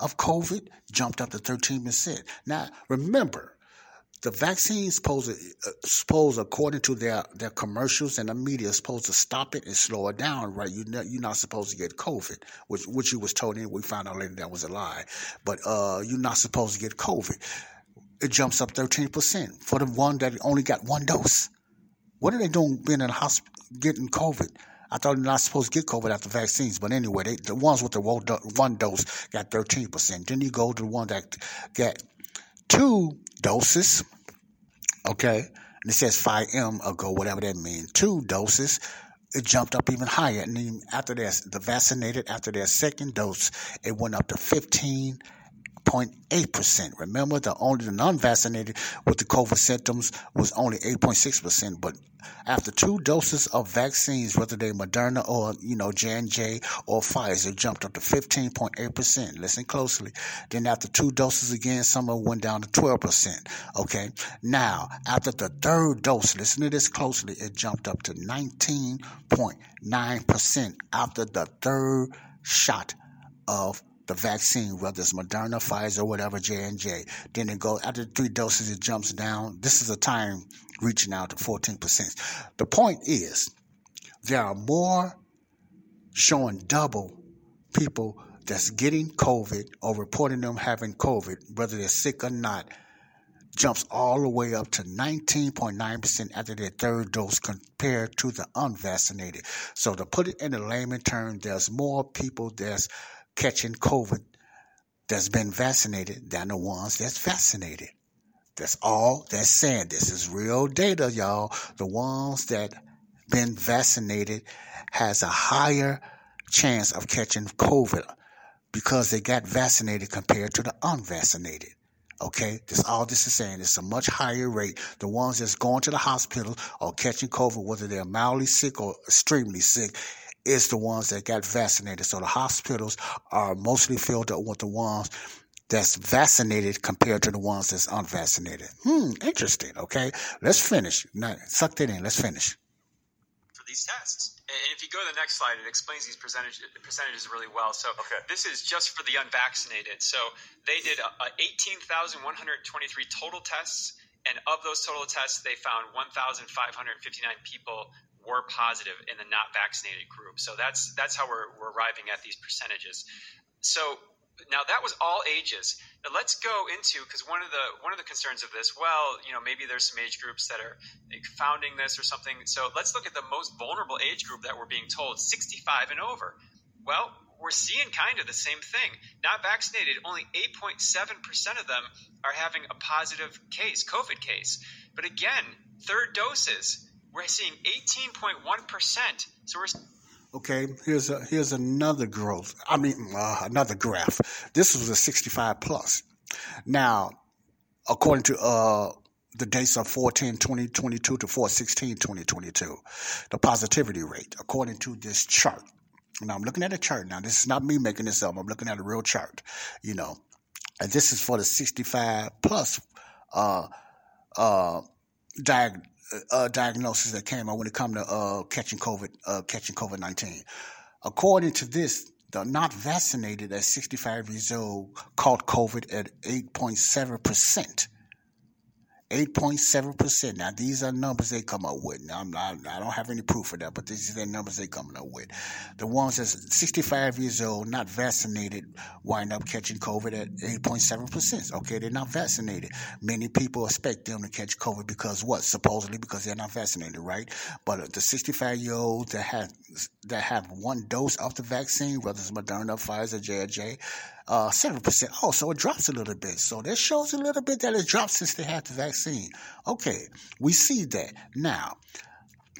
of COVID, jumped up to thirteen percent. Now, remember, the vaccine is supposed to, uh, supposed according to their, their commercials and the media, is supposed to stop it and slow it down, right? You know, you're not supposed to get COVID, which, which you was told anyway. We found out later that was a lie. But uh, you're not supposed to get COVID. It jumps up thirteen percent for the one that only got one dose. What are they doing being in the hospital, getting COVID? I thought they're not supposed to get COVID after vaccines. But anyway, they, the ones with the one dose got thirteen percent. Then you go to the one that got two doses, okay? And it says five million ago, whatever that means. Two doses, it jumped up even higher. And then after they're the vaccinated, after their second dose, it went up to fifteen percent. zero point eight percent. Remember, the only the non-vaccinated with the COVID symptoms was only eight point six percent. But after two doses of vaccines, whether they Moderna or, you know, J and J or Pfizer, jumped up to fifteen point eight percent. Listen closely. Then after two doses again, some of them went down to twelve percent. Okay. Now, after the third dose, listen to this closely, it jumped up to nineteen point nine percent after the third shot of the vaccine, whether it's Moderna, Pfizer, whatever, J and J. Then it goes, after three doses, it jumps down. This is a time reaching out to fourteen percent. The point is, there are more showing double people that's getting COVID or reporting them having COVID, whether they're sick or not, jumps all the way up to nineteen point nine percent after their third dose compared to the unvaccinated. So to put it in a layman term, there's more people that's catching COVID that's been vaccinated than the ones that's vaccinated. That's all that's saying. This is real data, y'all. The ones that been vaccinated has a higher chance of catching COVID because they got vaccinated compared to the unvaccinated. Okay, that's all this is saying. It's a much higher rate. The ones that's going to the hospital or catching COVID, whether they're mildly sick or extremely sick, is the ones that got vaccinated. So the hospitals are mostly filled up with the ones that's vaccinated compared to the ones that's unvaccinated. Hmm, interesting, okay? Let's finish. Now, suck that in. Let's finish. For these tests. And if you go to the next slide, it explains these percentage, percentages really well. So okay. This is just for the unvaccinated. So they did eighteen thousand one hundred twenty-three total tests, and of those total tests, they found one thousand five hundred fifty-nine people were positive in the not vaccinated group. So that's that's how we're, we're arriving at these percentages. So now that was all ages. Now let's go into, because one of the one of the concerns of this, well, you know, maybe there's some age groups that are confounding this or something. So let's look at the most vulnerable age group that we're being told, sixty-five and over. Well, we're seeing kind of the same thing. Not vaccinated, only eight point seven percent of them are having a positive case, COVID case. But again, third doses, we're seeing eighteen point one percent. So we're okay. Here's a, here's another growth. I mean, uh, another graph. This was a sixty-five plus. Now, according to uh, the dates of four ten twenty twenty-two to four sixteen twenty twenty-two, the positivity rate, according to this chart. Now, I'm looking at a chart. Now, this is not me making this up. I'm looking at a real chart. You know, and this is for the sixty-five plus uh, uh, diagnosis. Uh, diagnosis that came out when it comes to uh, catching COVID, uh, catching COVID nineteen. According to this, the not vaccinated at sixty-five years old caught COVID at eight point seven percent. eight point seven percent. Now, these are numbers they come up with. Now, I'm not, I don't have any proof of that, but these are the numbers they coming up with. The ones that's sixty-five years old, not vaccinated, wind up catching COVID at eight point seven percent. Okay, they're not vaccinated. Many people expect them to catch COVID because what? Supposedly because they're not vaccinated, right? But the sixty-five-year-olds that have, that have one dose of the vaccine, whether it's Moderna, Pfizer, J and J, Uh, seven percent. Oh, so it drops a little bit. So that shows a little bit that it drops since they had the vaccine. Okay, we see that. Now,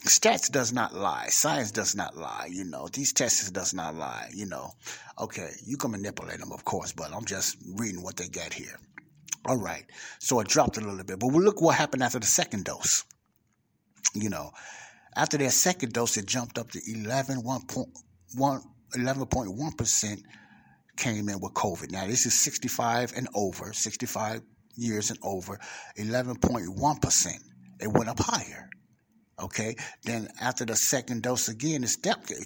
stats does not lie. Science does not lie. You know, these tests does not lie. You know, okay, you can manipulate them, of course, but I'm just reading what they got here. All right, so it dropped a little bit. But we'll look what happened after the second dose. You know, after their second dose, it jumped up to eleven point one percent. Came in with COVID. Now, this is sixty-five and over, sixty-five years and over, eleven point one percent. It went up higher, okay? Then after the second dose again, it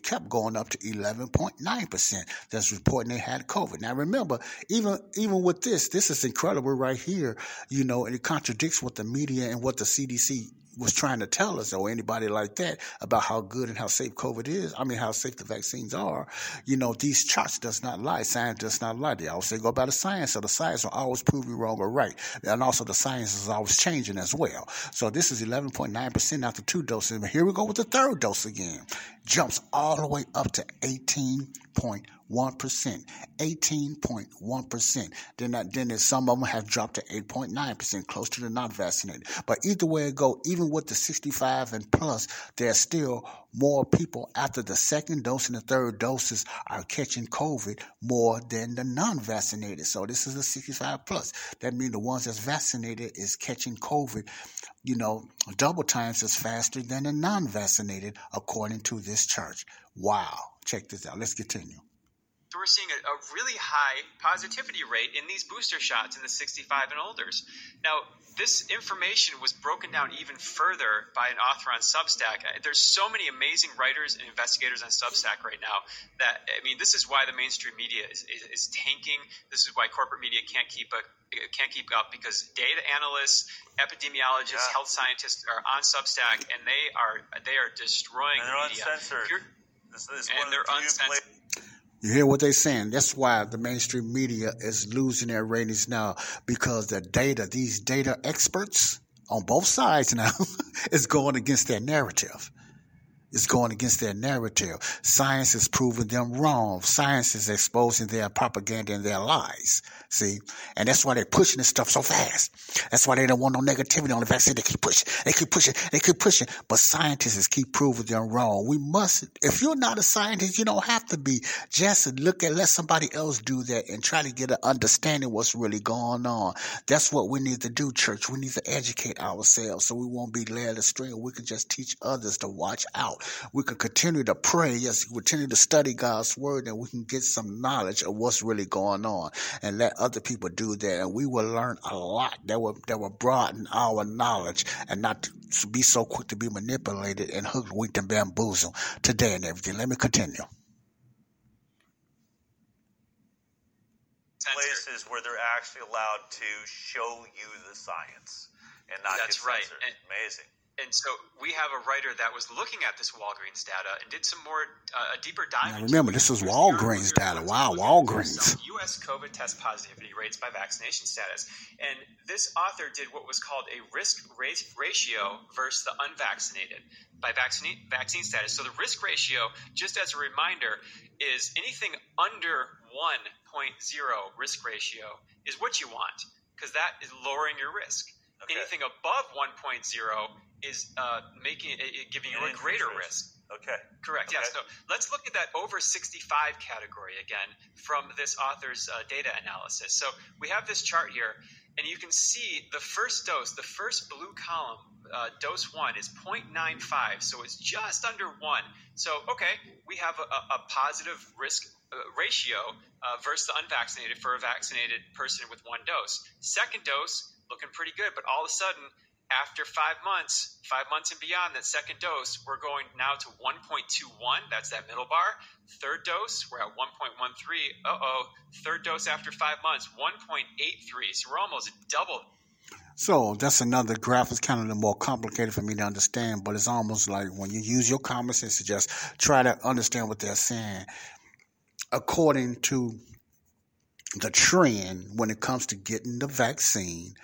kept going up to eleven point nine percent. That's reporting they had COVID. Now, remember, even even with this, this is incredible right here, you know, and it contradicts what the media and what the C D C was trying to tell us, or anybody like that, about how good and how safe COVID is. I mean, how safe the vaccines are. You know, these charts does not lie. Science does not lie. They always say go by the science, so the science will always prove you wrong or right. And also the science is always changing as well. So this is eleven point nine percent after two doses. But here we go with the third dose again. Jumps all the way up to eighteen point one percent. eighteen point one percent. Then, that, then some of them have dropped to eight point nine percent, close to the non-vaccinated. But either way it go, even with the sixty-five and plus, there's still more people after the second dose and the third doses are catching COVID more than the non-vaccinated. So this is the sixty-five plus. That means the ones that's vaccinated is catching COVID, you know, double times as faster than the non-vaccinated, according to this chart. Wow. Check this out. Let's continue. So we're seeing a, a really high positivity rate in these booster shots in the sixty-five and olders. Now, this information was broken down even further by an author on Substack. There's so many amazing writers and investigators on Substack right now that, I mean, this is why the mainstream media is, is, is tanking. This is why corporate media can't keep up. Can't keep up because data analysts, epidemiologists, yeah. health scientists are on Substack, and they are they are destroying and the media. Uncensored. This is and they're uncensored. You hear what they're saying? That's why the mainstream media is losing their ratings now, because the data, these data experts on both sides now, is going against their narrative. It's going against their narrative. Science is proving them wrong. Science is exposing their propaganda and their lies. See? And that's why they're pushing this stuff so fast. That's why they don't want no negativity on the vaccine. They keep pushing. They keep pushing. They keep pushing. But scientists keep proving them wrong. We must, if you're not a scientist, you don't have to be. Just look at, let somebody else do that and try to get an understanding of what's really going on. That's what we need to do, church. We need to educate ourselves so we won't be led astray. We can just teach others to watch out. We can continue to pray, yes, continue to study God's word, and we can get some knowledge of what's really going on and let other people do that. And we will learn a lot that will, that will broaden our knowledge and not be so quick to be manipulated and hoodwinked and bamboozled today and everything. Let me continue. Places where they're actually allowed to show you the science and not That's get censored. Right. And- Amazing. And so we have a writer that was looking at this Walgreens data and did some more, uh, a deeper dive. Now remember, this is Walgreens data. Wow, Walgreens. U S COVID test positivity rates by vaccination status. And this author did what was called a risk ratio versus the unvaccinated by vaccine vaccine status. So the risk ratio, just as a reminder, is anything under one point oh risk ratio is what you want, because that is lowering your risk. Okay. Anything above one point oh is uh, making uh, giving you a greater risk. Okay. Correct. Okay. Yeah. So let's look at that over sixty-five category again from this author's uh, data analysis. So we have this chart here, and you can see the first dose, the first blue column, uh, dose one is zero point nine five, so it's just under one. So okay, we have a, a positive risk uh, ratio uh, versus the unvaccinated for a vaccinated person with one dose. Second dose. Looking pretty good, but all of a sudden, after five months, five months and beyond that second dose, we're going now to one point two one. That's that middle bar. Third dose, we're at one point one three. Uh-oh. Third dose after five months, one point eight three. So we're almost double. So that's another graph. It's kind of the more complicated for me to understand, but it's almost like when you use your common sense to just try to understand what they're saying. According to the trend, when it comes to getting the vaccine,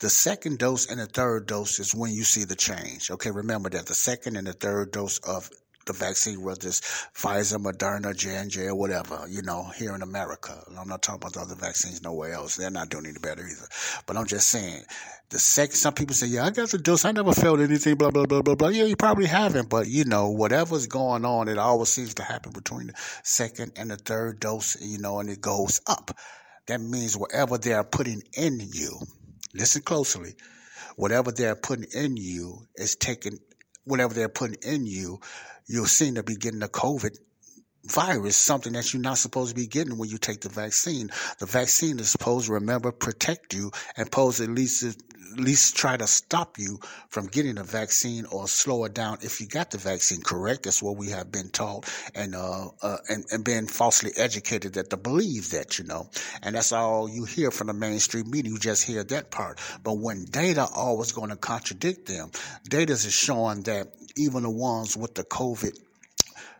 the second dose and the third dose is when you see the change. Okay, remember that the second and the third dose of the vaccine, whether it's Pfizer, Moderna, J and J, or whatever, you know, here in America. And I'm not talking about the other vaccines nowhere else. They're not doing any better either. But I'm just saying, the second, some people say, yeah, I got the dose. I never felt anything, blah, blah, blah, blah, blah. Yeah, you probably haven't. But, you know, whatever's going on, it always seems to happen between the second and the third dose, you know, and it goes up. That means whatever they are putting in you, listen closely, whatever they are putting in you is taking, whatever they're putting in you, you'll seem to be getting the COVID virus, something that you're not supposed to be getting when you take the vaccine. The vaccine is supposed to, remember, protect you and pose at least at least try to stop you from getting a vaccine or slow it down if you got the vaccine, correct? That's what we have been taught and uh, uh and, and being falsely educated that to believe that, you know. And that's all you hear from the mainstream media. You just hear that part. But when data always going to contradict them, data is showing that even the ones with the COVID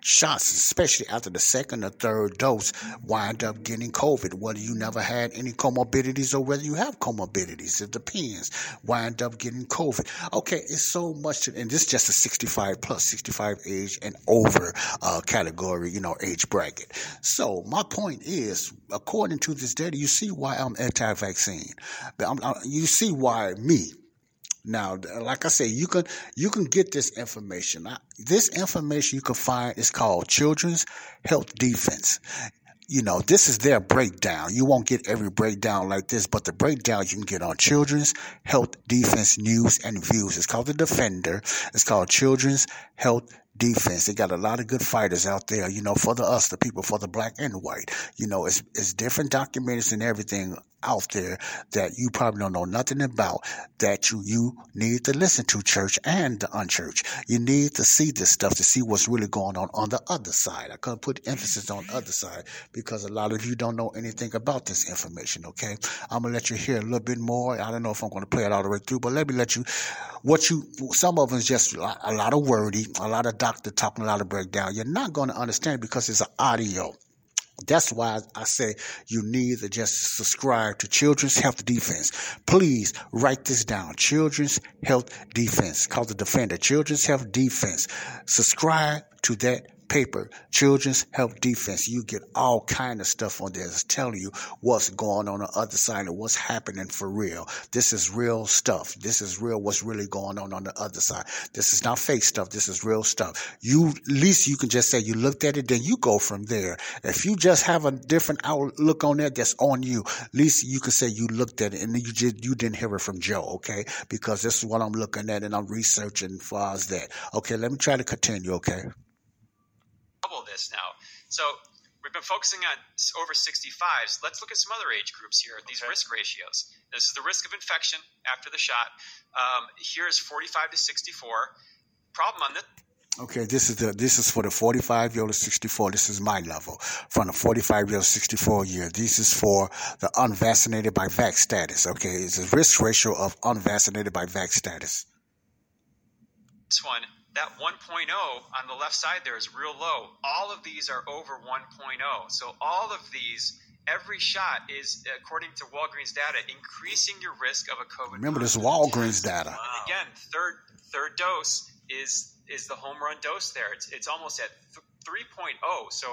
shots, especially after the second or third dose, wind up getting COVID, whether you never had any comorbidities or whether you have comorbidities. It depends. Wind up getting COVID. Okay, it's so much to, and this is just a sixty-five plus, sixty-five age and over uh, category, you know, age bracket. So my point is, according to this data, you see why I'm anti-vaccine. I'm, I, you see why me. Now, like I say, you can you can get this information. I, this information you can find is called Children's Health Defense. You know, this is their breakdown. You won't get every breakdown like this, but the breakdown you can get on Children's Health Defense News and Views. It's called The Defender. It's called Children's Health Defense. They got a lot of good fighters out there, you know, for the us, the people, for the black and white. You know, it's it's different documentaries and everything out there that you probably don't know nothing about that you, you need to listen to, church and the unchurched. You need to see this stuff to see what's really going on on the other side. I couldn't put emphasis on the other side because a lot of you don't know anything about this information, okay? I'm going to let you hear a little bit more. I don't know if I'm going to play it all the way through, but let me let you, what you, some of them is just a lot of wordy, a lot of doctor talking, a lot of breakdown. You're not going to understand because it's an audio. That's why I say you need to just subscribe to Children's Health Defense. Please write this down. Children's Health Defense. Call The Defender. Children's Health Defense. Subscribe to that paper, Children's Health Defense. You get all kind of stuff on there that's telling you what's going on on the other side and what's happening for real. This is real stuff. This is real what's really going on on the other side. This is not fake stuff. This is real stuff. You, at least you can just say you looked at it, then you go from there. If you just have a different outlook on that, that's on you. At least you can say you looked at it and you just, you didn't hear it from Joe, okay? Because this is what I'm looking at and I'm researching as far as that. Okay, let me try to continue, okay? This now. So we've been focusing on over sixty-fives. Let's look at some other age groups here, these okay. risk ratios. This is the risk of infection after the shot. Um, here is forty-five to sixty-four. Problem on this. Okay, this is the this is for the forty-five-year-old to sixty-four. This is my level. From the forty-five-year-old to sixty-four-year, this is for the unvaccinated by vax status. Okay, it's a risk ratio of unvaccinated by vax status. This one. That one point oh on the left side there is real low. All of these are over one point oh. So all of these, every shot is, according to Walgreens data, increasing your risk of a COVID. Remember this Walgreens data. Wow. And again, third third dose is is the home run dose there. It's, it's almost at three point oh. So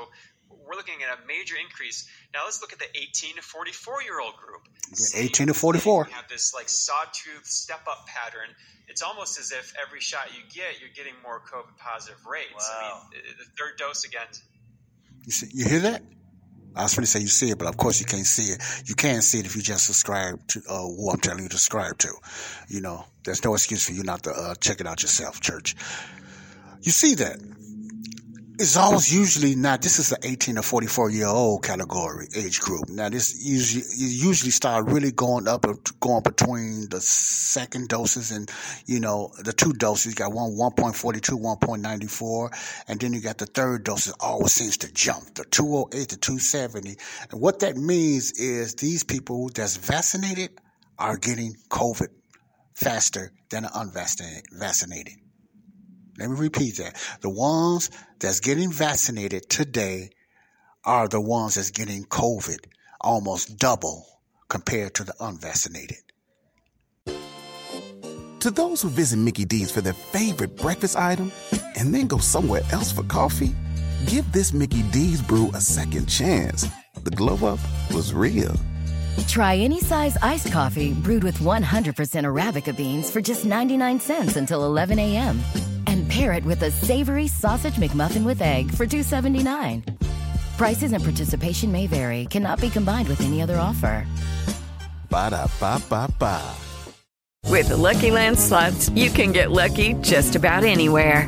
we're looking at a major increase. Now let's look at the eighteen to forty-four-year-old group. Yeah, eighteen to forty-four. You have this like sawtooth step-up pattern. It's almost as if every shot you get, you're getting more COVID-positive rates. Wow. I mean, the third dose again. You see, you hear that? I was going to say you see it, but of course you can't see it. You can see it if you just subscribe to uh, who I'm telling you to subscribe to. You know, there's no excuse for you not to uh, check it out yourself, church. You see that? It's always usually not. This is the eighteen to forty-four-year-old category age group. Now, this usually usually start really going up, going between the second doses and you know the two doses. You got one one point four two, one point nine four, and then you got the third dose. It always seems to jump the two oh eight to two seventy, and what that means is these people that's vaccinated are getting COVID faster than the unvaccinated. Let me repeat that. The ones that's getting vaccinated today are the ones that's getting COVID almost double compared to the unvaccinated. To those who visit Mickey D's for their favorite breakfast item and then go somewhere else for coffee, give this Mickey D's brew a second chance. The glow-up was real. Try any size iced coffee brewed with one hundred percent Arabica beans for just ninety-nine cents until eleven a.m. And pair it with a savory sausage McMuffin with egg for two dollars and seventy-nine cents. Prices and participation may vary. Cannot be combined with any other offer. Ba-da-ba-ba-ba. With the Lucky Land Slots, you can get lucky just about anywhere.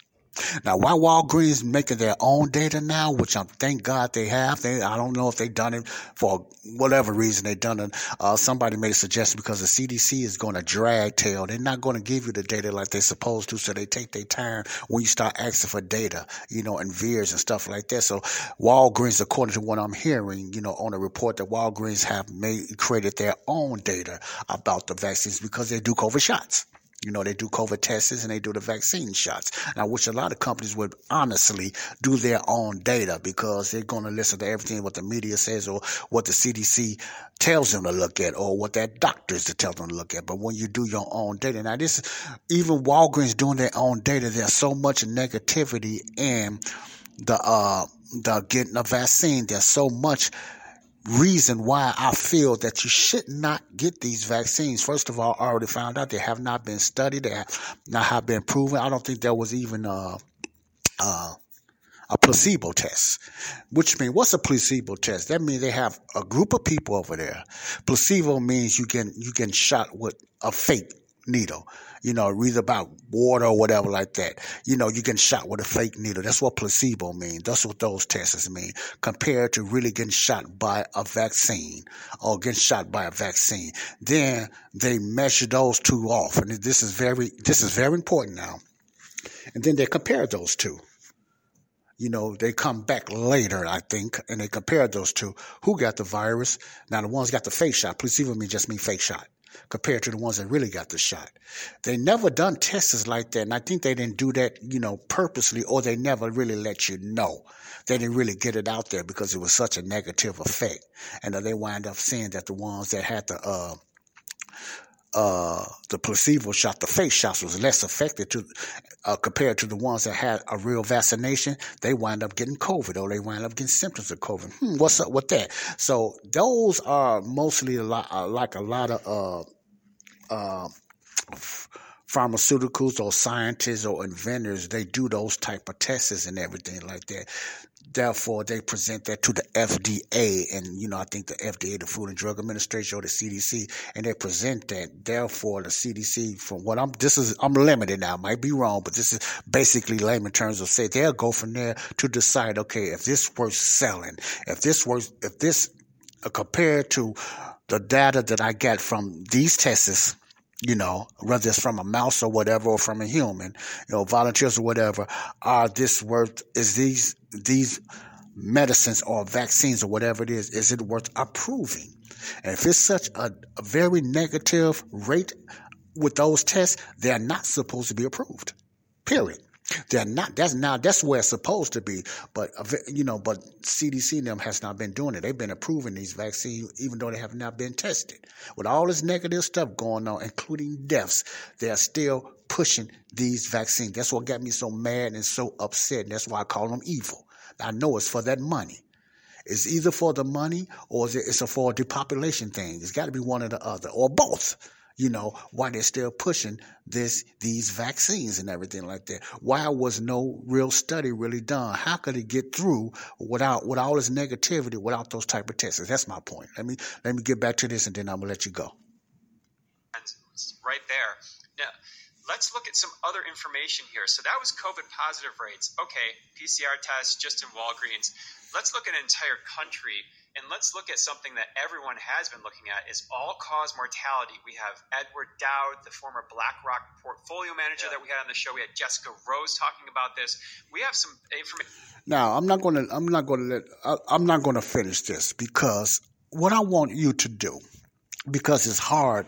Now, why Walgreens making their own data now, which I thank God they have. They, I don't know if they've done it for whatever reason they've done it. Uh, somebody made a suggestion because the C D C is going to drag tail. They're not going to give you the data like they're supposed to, so they take their time when you start asking for data, you know, and VAERS and stuff like that. So Walgreens, according to what I'm hearing, you know, on a report that Walgreens have made created their own data about the vaccines because they do COVID shots. You know, they do COVID tests and they do the vaccine shots. And I wish a lot of companies would honestly do their own data because they're going to listen to everything what the media says or what the C D C tells them to look at or what their doctors tell them to look at. But when you do your own data, now this, even Walgreens doing their own data, there's so much negativity in the, uh, the getting a vaccine. There's so much reason why I feel that you should not get these vaccines. First of all, I already found out they have not been studied. They have not been proven. I don't think there was even a, a, a placebo test, which means what's a placebo test? That means they have a group of people over there. Placebo means you can you get shot with a fake needle, you know, read about water or whatever like that. You know, you get shot with a fake needle. That's what placebo means. That's what those tests mean compared to really getting shot by a vaccine or getting shot by a vaccine. Then they measure those two off. And this is very, this is very important now. And then they compare those two. You know, they come back later, I think, and they compare those two. Who got the virus? Now, the ones got the fake shot. Placebo means just mean fake shot, compared to the ones that really got the shot. They never done tests like that, and I think they didn't do that, you know, purposely, or they never really let you know. They didn't really get it out there because it was such a negative effect. And they wind up saying that the ones that had the uh, uh, the placebo shot, the fake shots, was less effective to, uh, compared to the ones that had a real vaccination. They wind up getting COVID, or they wind up getting symptoms of COVID. Hmm, what's up with that? So those are mostly a lot, uh, like a lot of uh, uh, f- pharmaceuticals or scientists or inventors. They do those type of tests and everything like that. Therefore, they present that to the F D A, and, you know, I think the F D A, the Food and Drug Administration, or the C D C, and they present that. Therefore, the C D C, from what I'm, this is, I'm limited now, might be wrong, but this is basically layman terms of say, they'll go from there to decide, okay, if this worth selling, if this worth, if this, uh, compared to the data that I got from these tests, you know, whether it's from a mouse or whatever, or from a human, you know, volunteers or whatever, are this worth, is these, these medicines or vaccines or whatever it is, is it worth approving? And if it's such a, a very negative rate with those tests, they're not supposed to be approved, period. They're not, that's now, that's where it's supposed to be. But, you know, but C D C and them has not been doing it. They've been approving these vaccines, even though they have not been tested. With all this negative stuff going on, including deaths, they are still pushing these vaccines. That's what got me so mad and so upset. And that's why I call them evil. I know it's for that money. It's either for the money or it's a for a depopulation thing. It's got to be one or the other or both. You know, why they're still pushing this, these vaccines and everything like that. Why was no real study really done? How could it get through without, with all this negativity, without those type of tests? That's my point. Let me, let me get back to this and then I'm going to let you go. right there. Now, let's look at some other information here. So that was COVID positive rates. Okay, P C R tests just in Walgreens. Let's look at an entire country, and let's look at something that everyone has been looking at, is all-cause mortality. We have Edward Dowd, the former BlackRock portfolio manager yeah. that we had on the show. We had Jessica Rose talking about this. We have some information. Now, I'm not going to. I'm not going to let. I, I'm not going to finish this, because what I want you to do, because it's hard.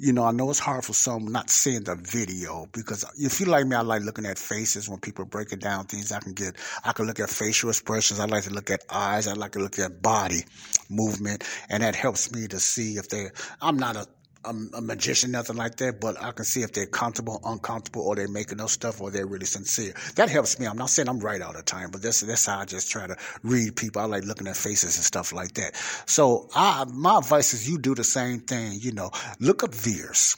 You know, I know it's hard for some not seeing the video, because if you like me, I like looking at faces when people are breaking down things. I can get, I can look at facial expressions. I like to look at eyes. I like to look at body movement, and that helps me to see if they. I'm not a, a, a magician, nothing like that, but I can see if they're comfortable, uncomfortable, or they're making up stuff, or they're really sincere. That helps me. I'm not saying I'm right all the time, but that's that's how I just try to read people. I like looking at faces and stuff like that. So I, my advice is you do the same thing. You know, look up VAERS.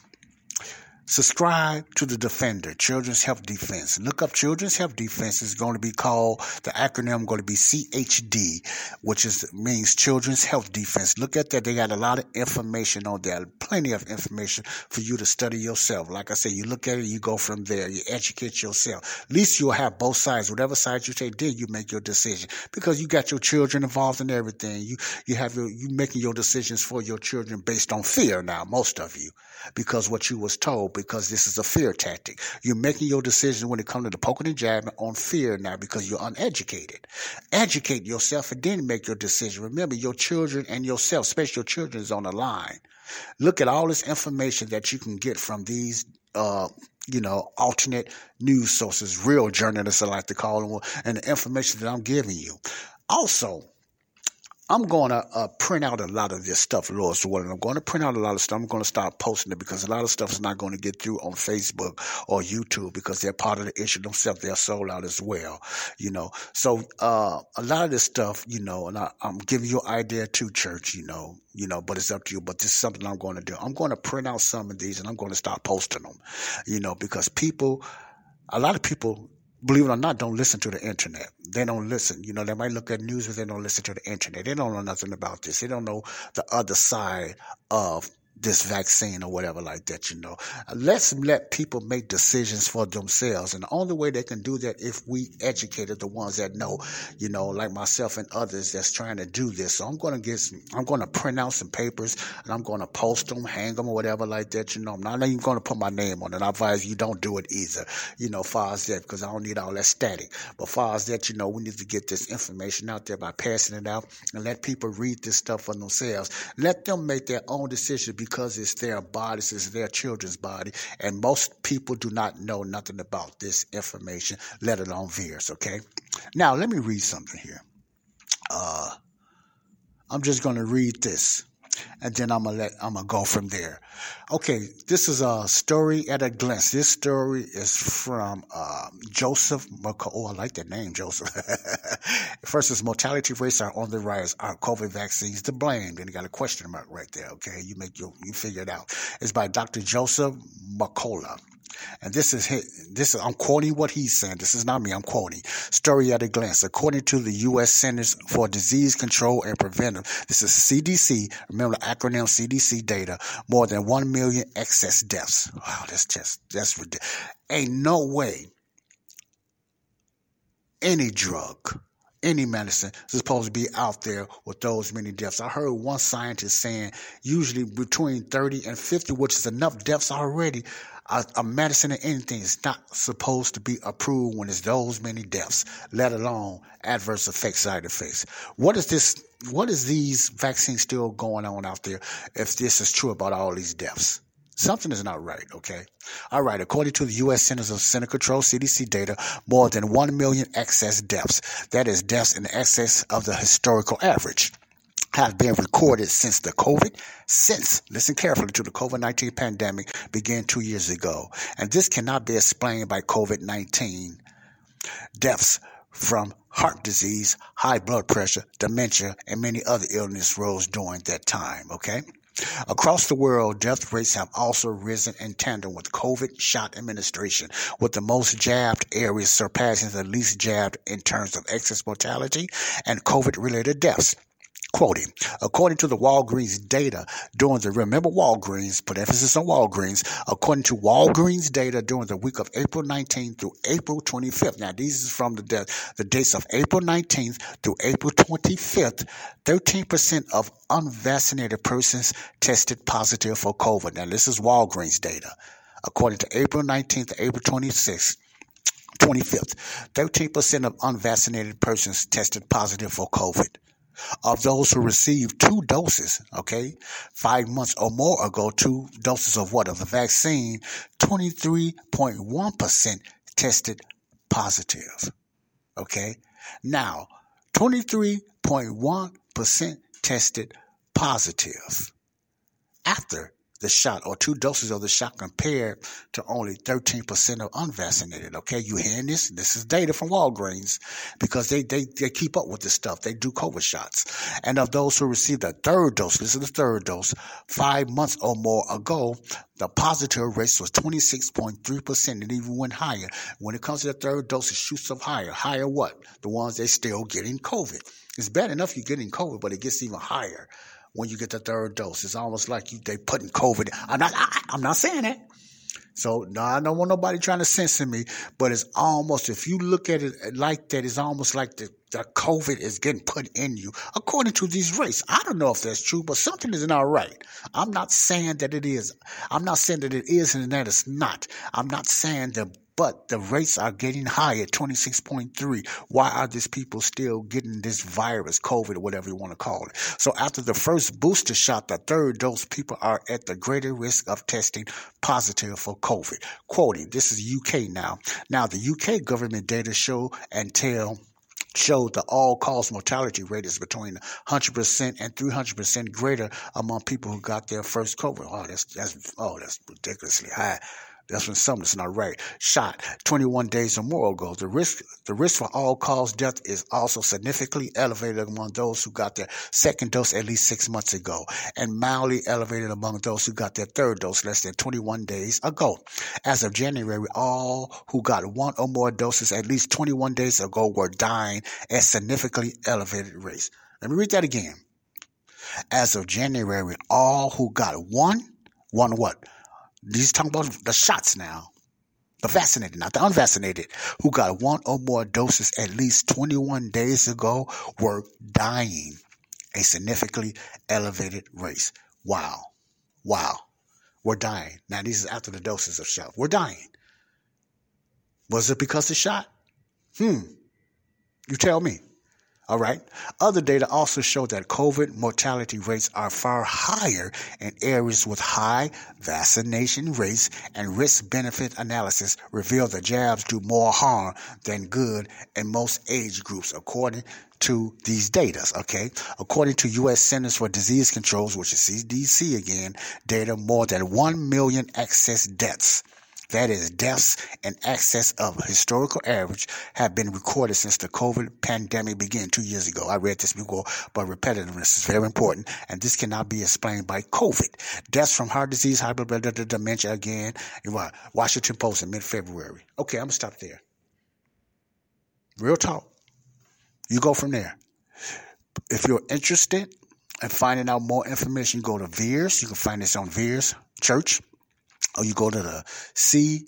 Subscribe to The Defender, Children's Health Defense. Look up Children's Health Defense. It's going to be called, the acronym going to be C H D, which is means Children's Health Defense. Look at that. They got a lot of information on there, plenty of information for you to study yourself. Like I said, you look at it, you go from there, you educate yourself. At least you'll have both sides. Whatever side you take, then you make your decision, because you got your children involved in everything. You you have your, you making your decisions for your children based on fear now, most of you, because what you was told. Because this is a fear tactic. You're making your decision when it comes to the poking and jabbing on fear now, because you're uneducated. Educate yourself and then make your decision. Remember, your children and yourself, especially your children, is on the line. Look at all this information that you can get from these uh you know, alternate news sources, real journalists I like to call them, and the information that I'm giving you. Also, I'm going to uh, print out a lot of this stuff, Lord's willing. I'm going to print out a lot of stuff. I'm going to start posting it, because a lot of stuff is not going to get through on Facebook or YouTube, because they're part of the issue themselves. They're sold out as well, you know. So uh, a lot of this stuff, you know, and I, I'm giving you an idea too, church, you know. You know, but it's up to you. But this is something I'm going to do. I'm going to print out some of these, and I'm going to start posting them, you know, because people, a lot of people, believe it or not, don't listen to the internet. They don't listen. You know, they might look at news, but they don't listen to the internet. They don't know nothing about this. They don't know the other side of this vaccine or whatever like that, you know. Let's let people make decisions for themselves. And the only way they can do that if we educated the ones that know, you know, like myself and others that's trying to do this. So I'm going to get some, I'm going to print out some papers, and I'm going to post them, hang them or whatever like that, you know. I'm not even going to put my name on it. I advise you don't do it either, you know, far as that, because I don't need all that static. But far as that, you know, we need to get this information out there by passing it out and let people read this stuff for themselves. Let them make their own decision, because Because it's their bodies, it's their children's body, and most people do not know nothing about this information, let alone VAERS, okay? Now, let me read something here. Uh, I'm just going to read this, and then I'm going to let I'm gonna go from there. Okay, this is a story at a glance. This story is from uh, Joseph McCall. Oh, I like that name, Joseph. First is mortality rates are on the rise. Are COVID vaccines to blame? Then you got a question mark right there. Okay, you make your, you figure it out. It's by Doctor Joseph McCullough. And this is his, this is, I'm quoting what he's saying. This is not me. I'm quoting. Story at a glance. According to the U S Centers for Disease Control and Prevention, this is C D C. Remember the acronym C D C data. More than one million excess deaths. Wow, that's just that's ridiculous. Ain't no way any drug, any medicine is supposed to be out there with those many deaths. I heard one scientist saying usually between thirty and fifty, which is enough deaths already. A, a medicine or anything is not supposed to be approved when it's those many deaths, let alone adverse effects, side effects. What is this? What is these vaccines still going on out there if this is true about all these deaths? Something is not right, okay? All right, according to the U S Centers of Center Control, C D C data, more than one million excess deaths, that is deaths in excess of the historical average, have been recorded since the COVID, since, listen carefully, to the COVID nineteen pandemic began two years ago. And this cannot be explained by COVID nineteen deaths from heart disease, high blood pressure, dementia, and many other illness rose during that time, okay? Across the world, death rates have also risen in tandem with COVID shot administration, with the most jabbed areas surpassing the least jabbed in terms of excess mortality and COVID-related deaths. Quoting, according to the Walgreens data during the, remember Walgreens, put emphasis on Walgreens, according to Walgreens data during the week of April nineteenth through April twenty-fifth. Now, these is from the, de- the dates of April nineteenth through April twenty-fifth, thirteen percent of unvaccinated persons tested positive for COVID. Now, this is Walgreens data. According to April nineteenth to April twenty-sixth, twenty-fifth, thirteen percent of unvaccinated persons tested positive for COVID. Of those who received two doses, okay, five months or more ago, two doses of what? Of the vaccine, twenty-three point one percent tested positive, okay? Now, twenty-three point one percent tested positive after the shot or two doses of the shot compared to only thirteen percent of unvaccinated. Okay, you hearing this? This is data from Walgreens because they, they, they keep up with this stuff. They do COVID shots. And of those who received the third dose, this is the third dose, five months or more ago, the positive rate was twenty-six point three percent and even went higher. When it comes to the third dose, it shoots up higher. Higher what? The ones they still getting COVID. It's bad enough you're getting COVID, but it gets even higher when you get the third dose. It's almost like you, they putting COVID. I'm not, I, I'm not saying that. So no, I don't want nobody trying to censor me, but it's almost, if you look at it like that, it's almost like the, the COVID is getting put in you according to these rates. I don't know if that's true, but something is not right. I'm not saying that it is. I'm not saying that it is and that it's not. I'm not saying that, but the rates are getting high at twenty-six point three. Why are these people still getting this virus, COVID, whatever you want to call it? So after the first booster shot, the third dose, people are at the greater risk of testing positive for COVID. Quoting, this is U K now. Now, the U K government data show and tell showed the all-cause mortality rate is between one hundred percent and three hundred percent greater among people who got their first COVID. Oh, that's, that's, oh, that's ridiculously high. That's when something's not right. Shot twenty-one days or more ago. The risk, the risk for all-cause death is also significantly elevated among those who got their second dose at least six months ago, and mildly elevated among those who got their third dose less than twenty-one days ago. As of January, all who got one or more doses at least twenty-one days ago were dying at significantly elevated rates. Let me read that again. As of January, all who got one, one what? These talking about the shots now, the vaccinated, not the unvaccinated, who got one or more doses at least twenty-one days ago were dying a significantly elevated rate. Wow. Wow. We're dying. Now, this is after the doses of shot. We're dying. Was it because of the shot? Hmm. You tell me. All right. Other data also show that COVID mortality rates are far higher in areas with high vaccination rates, and risk-benefit analysis reveal that jabs do more harm than good in most age groups, according to these data, okay? According to U S Centers for Disease Control, which is C D C again, data, more than one million excess deaths, that is, deaths in excess of historical average, have been recorded since the COVID pandemic began two years ago. I read this before, but repetitiveness is very important, and this cannot be explained by COVID. Deaths from heart disease, high blood pressure, dementia again. Washington Post in mid-February. Okay, I'm going to stop there. Real talk. You go from there. If you're interested in finding out more information, go to VAERS. You can find this on VAERS Church. Or you go to the C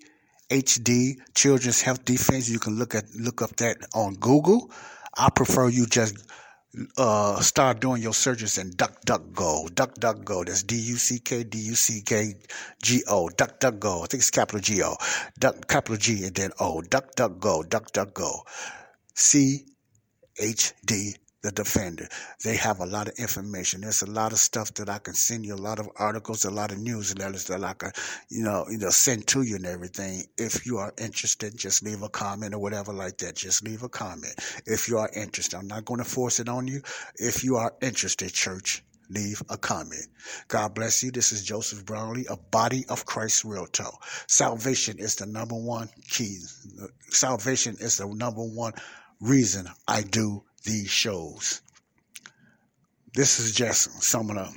H D, Children's Health Defense. You can look at look up that on Google. I prefer you just uh, start doing your searches in DuckDuckGo. DuckDuckGo. That's D U C K D U C K G O. DuckDuckGo. I think it's capital G O. Duck, capital G and then O. DuckDuckGo. DuckDuckGo. C H D. The Defender. They have a lot of information. There's a lot of stuff that I can send you, a lot of articles, a lot of newsletters that I can, you know, you know, send to you and everything. If you are interested, just leave a comment or whatever like that. Just leave a comment. If you are interested, I'm not going to force it on you. If you are interested, church, leave a comment. God bless you. This is Joseph Brownlee, a Body of Christ Realtor. Salvation is the number one key. Salvation is the number one reason I do these shows. This is just some of the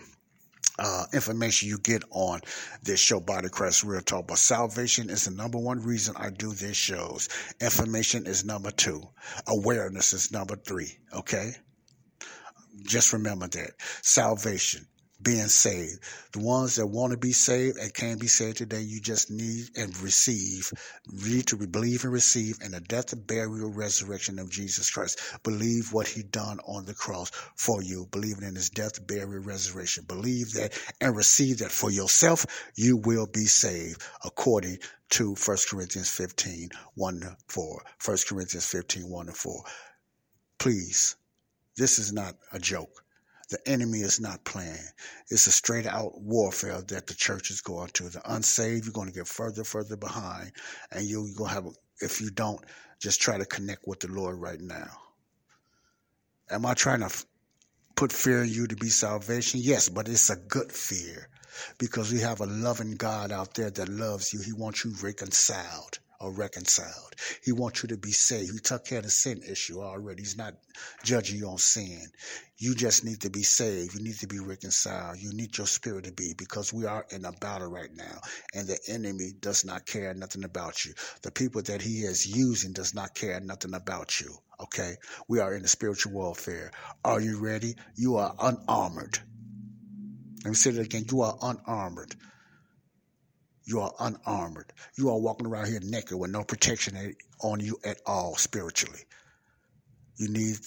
uh, information you get on this show, Body of Christ Real Talk. But salvation is the number one reason I do these shows. Information is number two. Awareness is number three. Okay? Just remember that. Salvation, being saved. The ones that want to be saved and can be saved today, you just need and receive, need to believe and receive in the death, burial, resurrection of Jesus Christ. Believe what he done on the cross for you. Believe in his death, burial, resurrection. Believe that and receive that for yourself. You will be saved according to First Corinthians fifteen, one to four. First Corinthians fifteen, one to four. Please, this is not a joke. The enemy is not playing. It's a straight out warfare that the church is going to. The unsaved, you're going to get further, further behind. And you're going to have, a, if you don't, just try to connect with the Lord right now. Am I trying to f- put fear in you to be salvation? Yes, but it's a good fear because we have a loving God out there that loves you. He wants you reconciled. Or reconciled. He wants you to be saved. He took care of the sin issue already. He's not judging you on sin. You just need to be saved. You need to be reconciled. You need your spirit to be, because we are in a battle right now, and the enemy does not care nothing about you. The people that he is using does not care nothing about you. Okay? We are in the spiritual warfare. Are you ready? You are unarmored. Let me say that again. You are unarmored. You are unarmored. You are walking around here naked with no protection on you at all spiritually. You need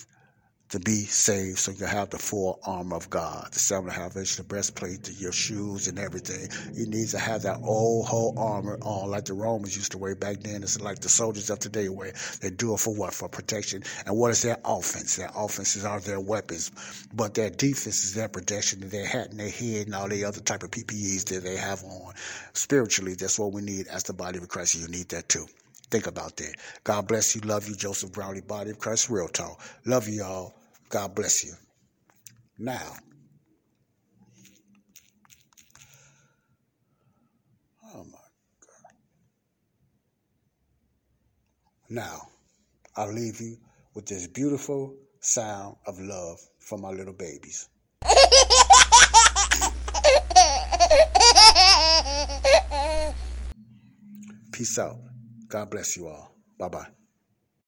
to be saved so you have the full armor of God, the seven halvation, the breastplate, your shoes and everything. You need to have that old whole armor on like the Romans used to wear back then. It's like the soldiers of today wear. They do it for what? For protection. And what is their offense? Their offenses are their weapons, but their defense is their protection and their hat and their head and all the other type of P P Es that they have on. Spiritually, that's what we need as the body of Christ. You need that too. Think about that. God bless you. Love you. Joseph Brownlee, Body of Christ, Real Talk. Love you all. God bless you. Now, oh my God. Now, I'll leave you with this beautiful sound of love for my little babies. Peace out. God bless you all. Bye-bye.